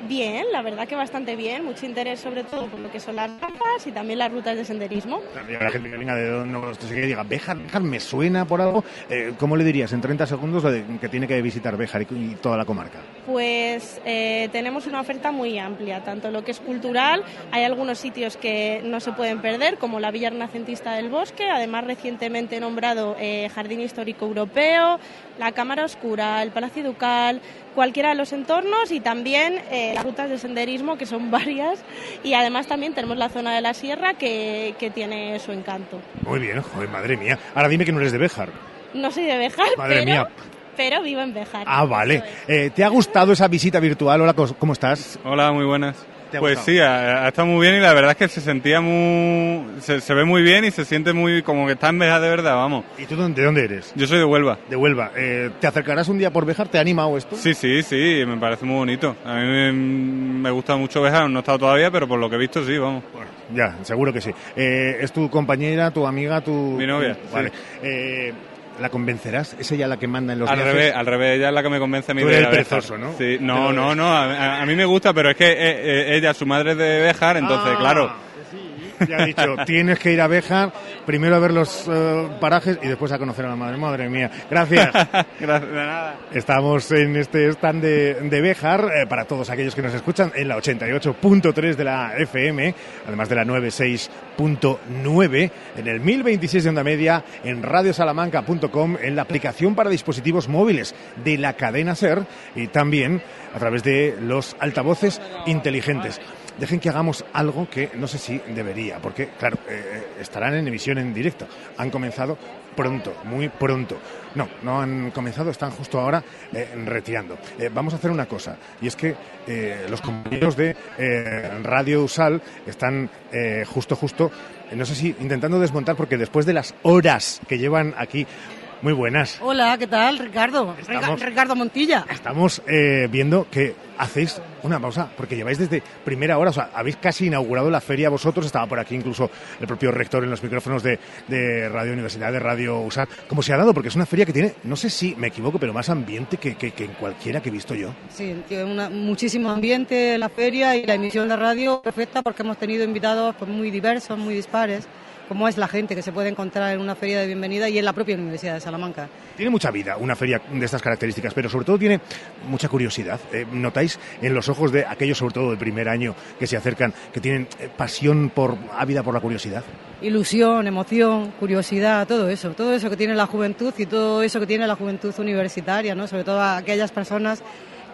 Bien, la verdad que bastante bien, mucho interés sobre todo por lo que son las rampas y también las rutas de senderismo. La gente que venga de donde no sé qué diga, Béjar, Béjar, me suena por algo. Eh, ¿Cómo le dirías en treinta segundos lo de que tiene que visitar Béjar y, y toda la comarca? Pues eh, tenemos una oferta muy amplia, tanto lo que es cultural, hay algunos sitios que no se pueden perder, como la Villa Renacentista del Bosque, además recientemente nombrado eh, Jardín Histórico Europeo, la Cámara Oscura, el Palacio Ducal, cualquiera de los entornos, y también eh, las rutas de senderismo, que son varias, y además también tenemos la zona de la sierra que, que tiene su encanto. Muy bien, joder, madre mía. Ahora dime que no eres de Béjar. No soy de Béjar, madre pero... mía. Pero vivo en Béjar. Ah, vale. Es. Eh, ¿Te ha gustado esa visita virtual? Hola, ¿cómo estás? Hola, muy buenas. Pues gustado? sí, ha, ha estado muy bien, y la verdad es que se sentía muy... Se, se ve muy bien y se siente muy... como que está en Béjar de verdad, vamos. ¿Y tú de dónde eres? Yo soy de Huelva. De Huelva. Eh, ¿Te acercarás un día por Béjar? ¿Te ha animado esto? Sí, sí, sí, me parece muy bonito. A mí me, me gusta mucho Béjar, no he estado todavía, pero por lo que he visto sí, vamos. Bueno, ya, seguro que sí. Eh, ¿Es tu compañera, tu amiga, tu...? Mi novia, tu... Vale. Sí. Eh, ¿La convencerás? ¿Es ella la que manda en los al viajes? Revés, al revés, ella es la que me convence a mí. Tú eres de el perezoso, ¿no? Sí, no, no, no, a, a mí me gusta, pero es que ella, su madre es de Béjar, entonces, ah, claro, sí. Ya he dicho, tienes que ir a Béjar, primero a ver los uh, parajes y después a conocer a la madre. Madre mía, gracias. Gracias, de nada. Estamos en este stand de, de Béjar, eh, para todos aquellos que nos escuchan, en la ochenta y ocho punto tres de la F M, además de la noventa y seis punto nueve, en el mil veintiséis de onda media, en radio salamanca punto com, en la aplicación para dispositivos móviles de la cadena SER y también a través de los altavoces inteligentes. Dejen que hagamos algo que no sé si debería, porque, claro, eh, estarán en emisión en directo. Han comenzado pronto, muy pronto. No, no han comenzado, están justo ahora eh, retirando. Eh, vamos a hacer una cosa, y es que eh, los compañeros de eh, Radio USAL están eh, justo, justo, eh, no sé si intentando desmontar, porque después de las horas que llevan aquí... Muy buenas. Hola, ¿qué tal, Ricardo? Estamos, Ricardo Montilla. Estamos eh, viendo que hacéis una pausa, porque lleváis desde primera hora, o sea, habéis casi inaugurado la feria vosotros, estaba por aquí incluso el propio rector en los micrófonos de, de Radio Universidad, de Radio USAL, como se ha dado, porque es una feria que tiene, no sé si me equivoco, pero más ambiente que, que, que en cualquiera que he visto yo. Sí, tiene una, muchísimo ambiente la feria y la emisión de radio perfecta, porque hemos tenido invitados pues, muy diversos, muy dispares, como es la gente que se puede encontrar en una feria de bienvenida y en la propia Universidad de Salamanca. Tiene mucha vida una feria de estas características, pero sobre todo tiene mucha curiosidad. Eh, notáis en los ojos de aquellos, sobre todo del primer año, que se acercan, que tienen pasión por ávida por la curiosidad. Ilusión, emoción, curiosidad, todo eso. Todo eso que tiene la juventud y todo eso que tiene la juventud universitaria, ¿no? Sobre todo a aquellas personas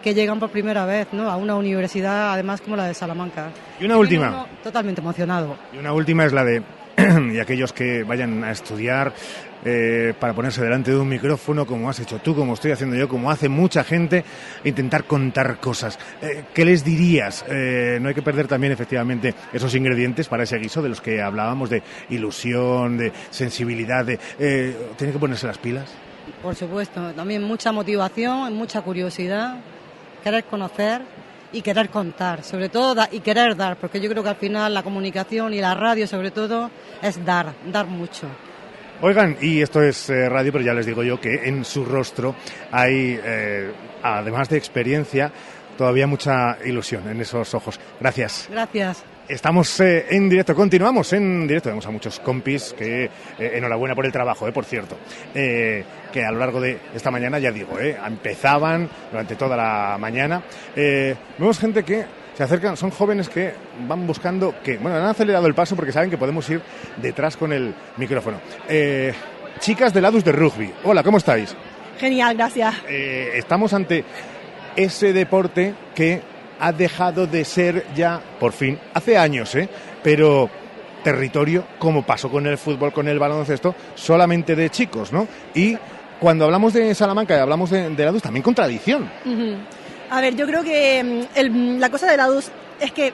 que llegan por primera vez, ¿no?, a una universidad, además, como la de Salamanca. Y una última. Totalmente emocionado. Y una última es la de... y aquellos que vayan a estudiar eh, para ponerse delante de un micrófono, como has hecho tú, como estoy haciendo yo, como hace mucha gente, intentar contar cosas. Eh, ¿Qué les dirías? Eh, no hay que perder también, efectivamente, esos ingredientes para ese guiso de los que hablábamos, de ilusión, de sensibilidad, de eh, ¿tienen que ponerse las pilas? Por supuesto, también mucha motivación, mucha curiosidad, querer conocer y querer contar, sobre todo, da, y querer dar, porque yo creo que al final la comunicación y la radio, sobre todo, es dar, dar mucho. Oigan, y esto es eh, radio, pero ya les digo yo que en su rostro hay, eh, además de experiencia, todavía mucha ilusión en esos ojos. Gracias. Gracias. Estamos eh, en directo, continuamos en directo. Vemos a muchos compis que, eh, enhorabuena por el trabajo, eh, por cierto, eh, que a lo largo de esta mañana, ya digo, eh, empezaban durante toda la mañana. Eh, vemos gente que se acercan, son jóvenes que van buscando que, bueno, han acelerado el paso porque saben que podemos ir detrás con el micrófono. Eh, chicas del Ladus de Rugby, hola, ¿cómo estáis? Genial, gracias. Eh, estamos ante ese deporte que ha dejado de ser ya, por fin, hace años, ¿eh? pero territorio, como pasó con el fútbol, con el baloncesto, solamente de chicos, ¿no? Y cuando hablamos de Salamanca y hablamos de, de la U S A L, también con tradición. Uh-huh. A ver, yo creo que el, la cosa de la U S A L es que,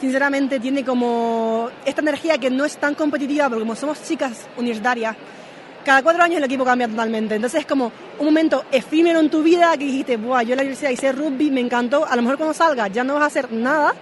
sinceramente, tiene como esta energía que no es tan competitiva, porque como somos chicas universitarias, cada cuatro años el equipo cambia totalmente. Entonces es como un momento efímero en tu vida que dijiste, buah, yo en la universidad hice rugby, me encantó. A lo mejor cuando salgas ya no vas a hacer nada,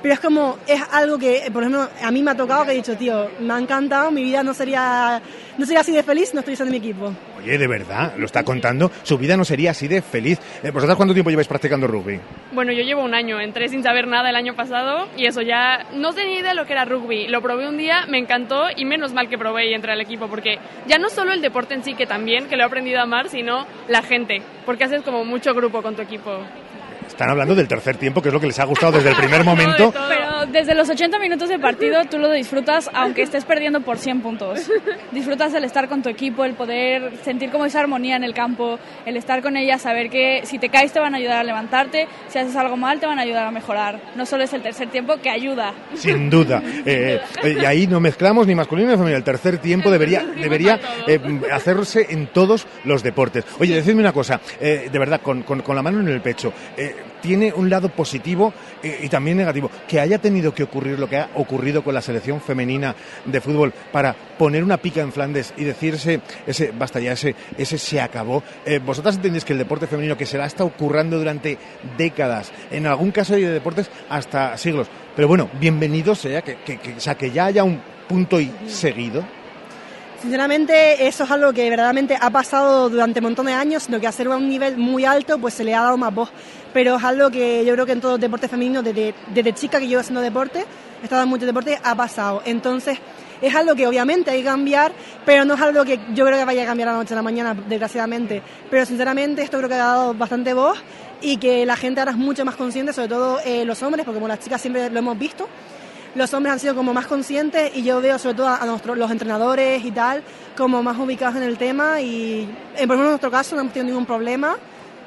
pero es como, es algo que, por ejemplo, a mí me ha tocado que he dicho, tío, me ha encantado, mi vida no sería, no sería así de feliz si no estuviese en mi equipo. Oye, de verdad, lo está contando, su vida no sería así de feliz. Eh, ¿Vosotras cuánto tiempo lleváis practicando rugby? Bueno, yo llevo un año, entré sin saber nada el año pasado y eso ya, no tenía ni idea de lo que era rugby. Lo probé un día, me encantó y menos mal que probé y entré al equipo, porque ya no solo el deporte en sí, que también, que lo he aprendido a amar, sino la gente, porque haces como mucho grupo con tu equipo. Están hablando del tercer tiempo, que es lo que les ha gustado desde el primer momento. Pero desde los ochenta minutos de partido tú lo disfrutas, aunque estés perdiendo por cien puntos. Disfrutas el estar con tu equipo, el poder sentir como esa armonía en el campo, el estar con ella, saber que si te caes te van a ayudar a levantarte, si haces algo mal te van a ayudar a mejorar. No solo es el tercer tiempo, que ayuda. Sin duda. Eh, y ahí no mezclamos ni masculino ni femenino. El tercer tiempo debería, debería eh, hacerse en todos los deportes. Oye, decidme una cosa, eh, de verdad, con, con, con la mano en el pecho, eh, tiene un lado positivo y también negativo, que haya tenido que ocurrir lo que ha ocurrido con la selección femenina de fútbol para poner una pica en Flandes y decirse, ese basta ya, ese, ese se acabó. Eh, ¿Vosotras entendéis que el deporte femenino, que se la ha estado currando durante décadas, en algún caso de deportes hasta siglos, pero bueno, bienvenido sea, que, que, que, o sea, que ya haya un punto y seguido? Sinceramente, eso es algo que verdaderamente ha pasado durante un montón de años, lo que hacer a un nivel muy alto pues se le ha dado más voz, pero es algo que yo creo que en todos los deportes femeninos, desde, desde chica que yo haciendo deporte, he estado en muchos deportes, ha pasado. Entonces, es algo que obviamente hay que cambiar, pero no es algo que yo creo que vaya a cambiar a la noche a la mañana, desgraciadamente. Pero sinceramente esto creo que ha dado bastante voz y que la gente ahora es mucho más consciente, sobre todo eh, los hombres, porque como las chicas siempre lo hemos visto, los hombres han sido como más conscientes y yo veo sobre todo a nuestros, los entrenadores y tal como más ubicados en el tema y en, por ejemplo, en nuestro caso no hemos tenido ningún problema,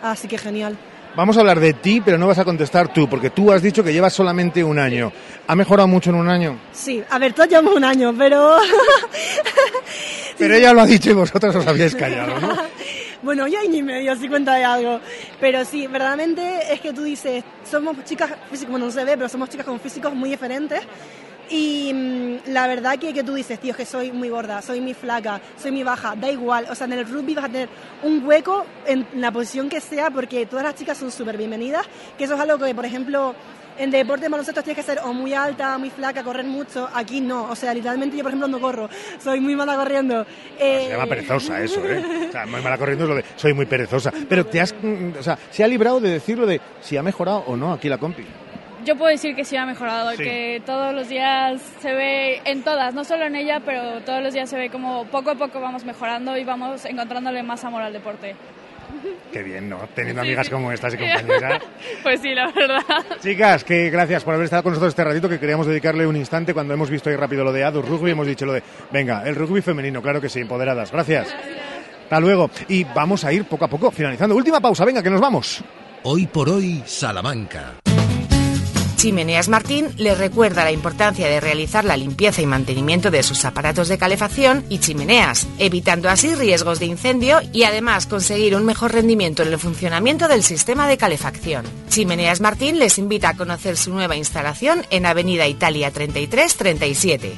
así que genial. Vamos a hablar de ti, pero no vas a contestar tú, porque tú has dicho que llevas solamente un año. ¿Ha mejorado mucho en un año? Sí, a ver, todos llevamos un año, pero... pero ella lo ha dicho y vosotros os habéis callado, ¿no? Bueno, yo año y medio, así cuenta de algo. Pero sí, verdaderamente es que tú dices, somos chicas, bueno, no se ve, pero somos chicas con físicos muy diferentes. Y mmm, la verdad que, que tú dices, tío, que soy muy gorda, soy muy flaca, soy muy baja, da igual. O sea, en el rugby vas a tener un hueco en la posición que sea porque todas las chicas son súper bienvenidas. Que eso es algo que, por ejemplo, en deporte de baloncesto tienes que ser o muy alta, muy flaca, correr mucho. Aquí no. O sea, literalmente yo, por ejemplo, no corro. Soy muy mala corriendo. Eh... Se llama perezosa eso, ¿eh? O sea, muy mala corriendo es lo de soy muy perezosa. Pero te has, o sea, se ha librado de decirlo de si ha mejorado o no aquí la compi. Yo puedo decir que sí ha mejorado, sí. Que todos los días se ve, en todas, no solo en ella, pero todos los días se ve como poco a poco vamos mejorando y vamos encontrándole más amor al deporte. Qué bien, ¿no? Teniendo sí, amigas sí. como estas y compañeras. Pues sí, la verdad. Chicas, que gracias por haber estado con nosotros este ratito, que queríamos dedicarle un instante cuando hemos visto ahí rápido lo de Adu Rugby, hemos dicho lo de, venga, el rugby femenino, claro que sí, empoderadas. Gracias. Gracias. Hasta luego. Y vamos a ir poco a poco, finalizando. Última pausa, venga, que nos vamos. Hoy por hoy, Salamanca. Chimeneas Martín les recuerda la importancia de realizar la limpieza y mantenimiento de sus aparatos de calefacción y chimeneas, evitando así riesgos de incendio y además conseguir un mejor rendimiento en el funcionamiento del sistema de calefacción. Chimeneas Martín les invita a conocer su nueva instalación en Avenida Italia treinta y tres treinta y siete.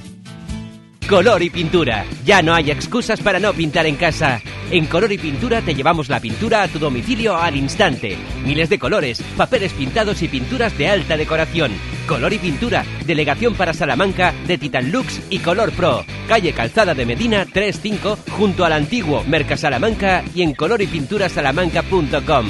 Color y pintura. Ya no hay excusas para no pintar en casa. En Color y Pintura te llevamos la pintura a tu domicilio al instante. Miles de colores, papeles pintados y pinturas de alta decoración. Color y Pintura, delegación para Salamanca de Titan Lux y Color Pro. Calle Calzada de Medina treinta y cinco, junto al antiguo Merca Salamanca y en color y pintura salamanca punto com.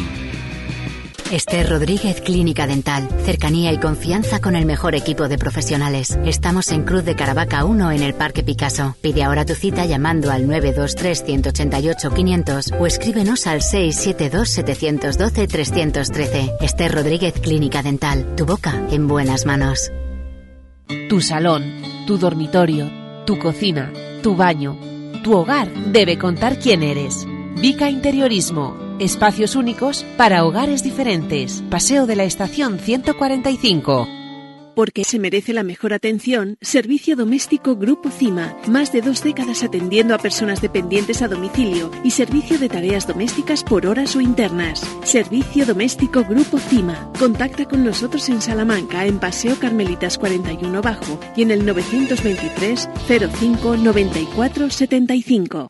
Esther Rodríguez, Clínica Dental. Cercanía y confianza con el mejor equipo de profesionales. Estamos en Cruz de Caravaca uno en el Parque Picasso. Pide ahora tu cita llamando al nueve dos tres, uno ocho ocho, quinientos o escríbenos al seis siete dos, siete uno dos, tres uno tres. Esther Rodríguez, Clínica Dental. Tu boca en buenas manos. Tu salón, tu dormitorio, tu cocina, tu baño, tu hogar debe contar quién eres. Vica Interiorismo. Espacios únicos para hogares diferentes. Paseo de la Estación ciento cuarenta y cinco. Porque se merece la mejor atención, Servicio Doméstico Grupo CIMA. Más de dos décadas atendiendo a personas dependientes a domicilio y servicio de tareas domésticas por horas o internas. Servicio Doméstico Grupo CIMA. Contacta con nosotros en Salamanca, en Paseo Carmelitas cuarenta y uno Bajo y en el novecientos veintitrés, cero cinco, noventa y cuatro, setenta y cinco.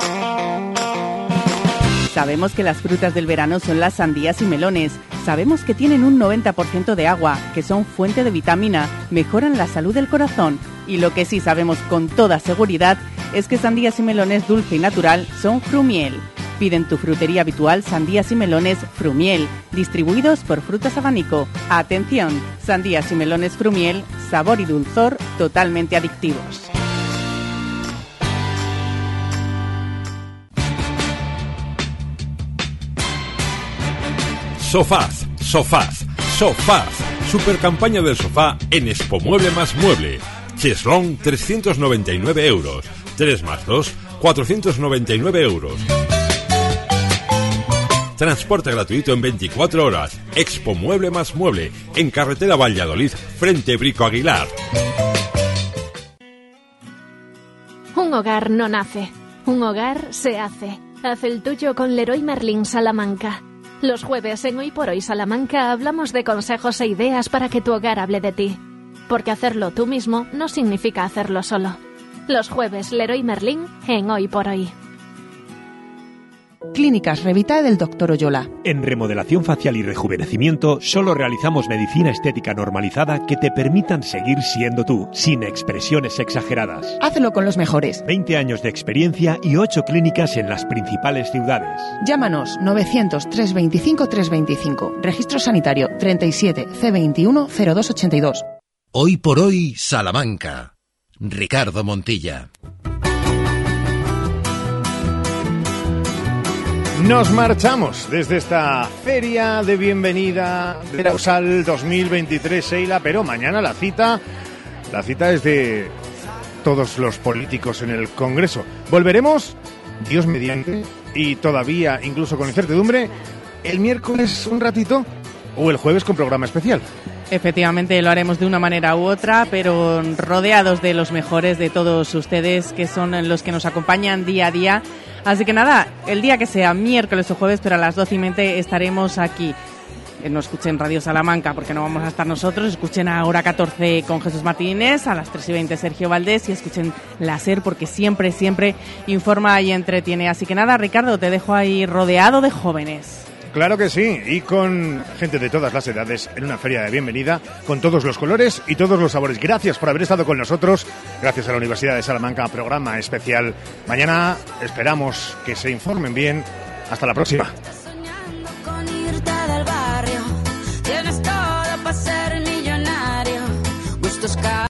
Sabemos que las frutas del verano son las sandías y melones. Sabemos que tienen un noventa por ciento de agua, que son fuente de vitamina, mejoran la salud del corazón. Y lo que sí sabemos con toda seguridad es que sandías y melones dulce y natural son Frumiel. Pide en tu frutería habitual sandías y melones Frumiel, distribuidos por Frutas Abanico. Atención, sandías y melones Frumiel, sabor y dulzor totalmente adictivos. Sofaz, sofaz, sofaz. Supercampaña del sofá en Expo Mueble más Mueble. Cheslón, trescientos noventa y nueve euros. tres más dos, cuatrocientos noventa y nueve euros. Transporte gratuito en veinticuatro horas. Expo Mueble más Mueble. En carretera Valladolid, frente Brico Aguilar. Un hogar no nace. Un hogar se hace. Haz el tuyo con Leroy Merlin Salamanca. Los jueves en Hoy por Hoy Salamanca hablamos de consejos e ideas para que tu hogar hable de ti. Porque hacerlo tú mismo no significa hacerlo solo. Los jueves Leroy Merlin en Hoy por Hoy. Clínicas Revita del doctor Oyola. En remodelación facial y rejuvenecimiento solo realizamos medicina estética normalizada que te permitan seguir siendo tú, sin expresiones exageradas. Hazlo con los mejores. veinte años de experiencia y ocho clínicas en las principales ciudades. Llámanos nueve cero cero, tres dos cinco, tres dos cinco. Registro sanitario treinta y siete, C veintiuno, cero dos ochenta y dos. Hoy por hoy, Salamanca. Ricardo Montilla. Nos marchamos desde esta feria de bienvenida de la U S A L dos mil veintitrés, Sheila, pero mañana la cita, la cita es de todos los políticos en el Congreso. Volveremos, Dios mediante, y todavía incluso con incertidumbre, el miércoles un ratito o el jueves con programa especial. Efectivamente, lo haremos de una manera u otra, pero rodeados de los mejores de todos ustedes, que son los que nos acompañan día a día. Así que nada, el día que sea, miércoles o jueves, pero a las doce y veinte estaremos aquí. No escuchen Radio Salamanca porque no vamos a estar nosotros. Escuchen a Hora catorce con Jesús Martínez, a las tres y veinte Sergio Valdés y escuchen la SER porque siempre, siempre informa y entretiene. Así que nada, Ricardo, te dejo ahí rodeado de jóvenes. Claro que sí, y con gente de todas las edades en una feria de bienvenida, con todos los colores y todos los sabores. Gracias por haber estado con nosotros, gracias a la Universidad de Salamanca, programa especial. Mañana esperamos que se informen bien. Hasta la próxima.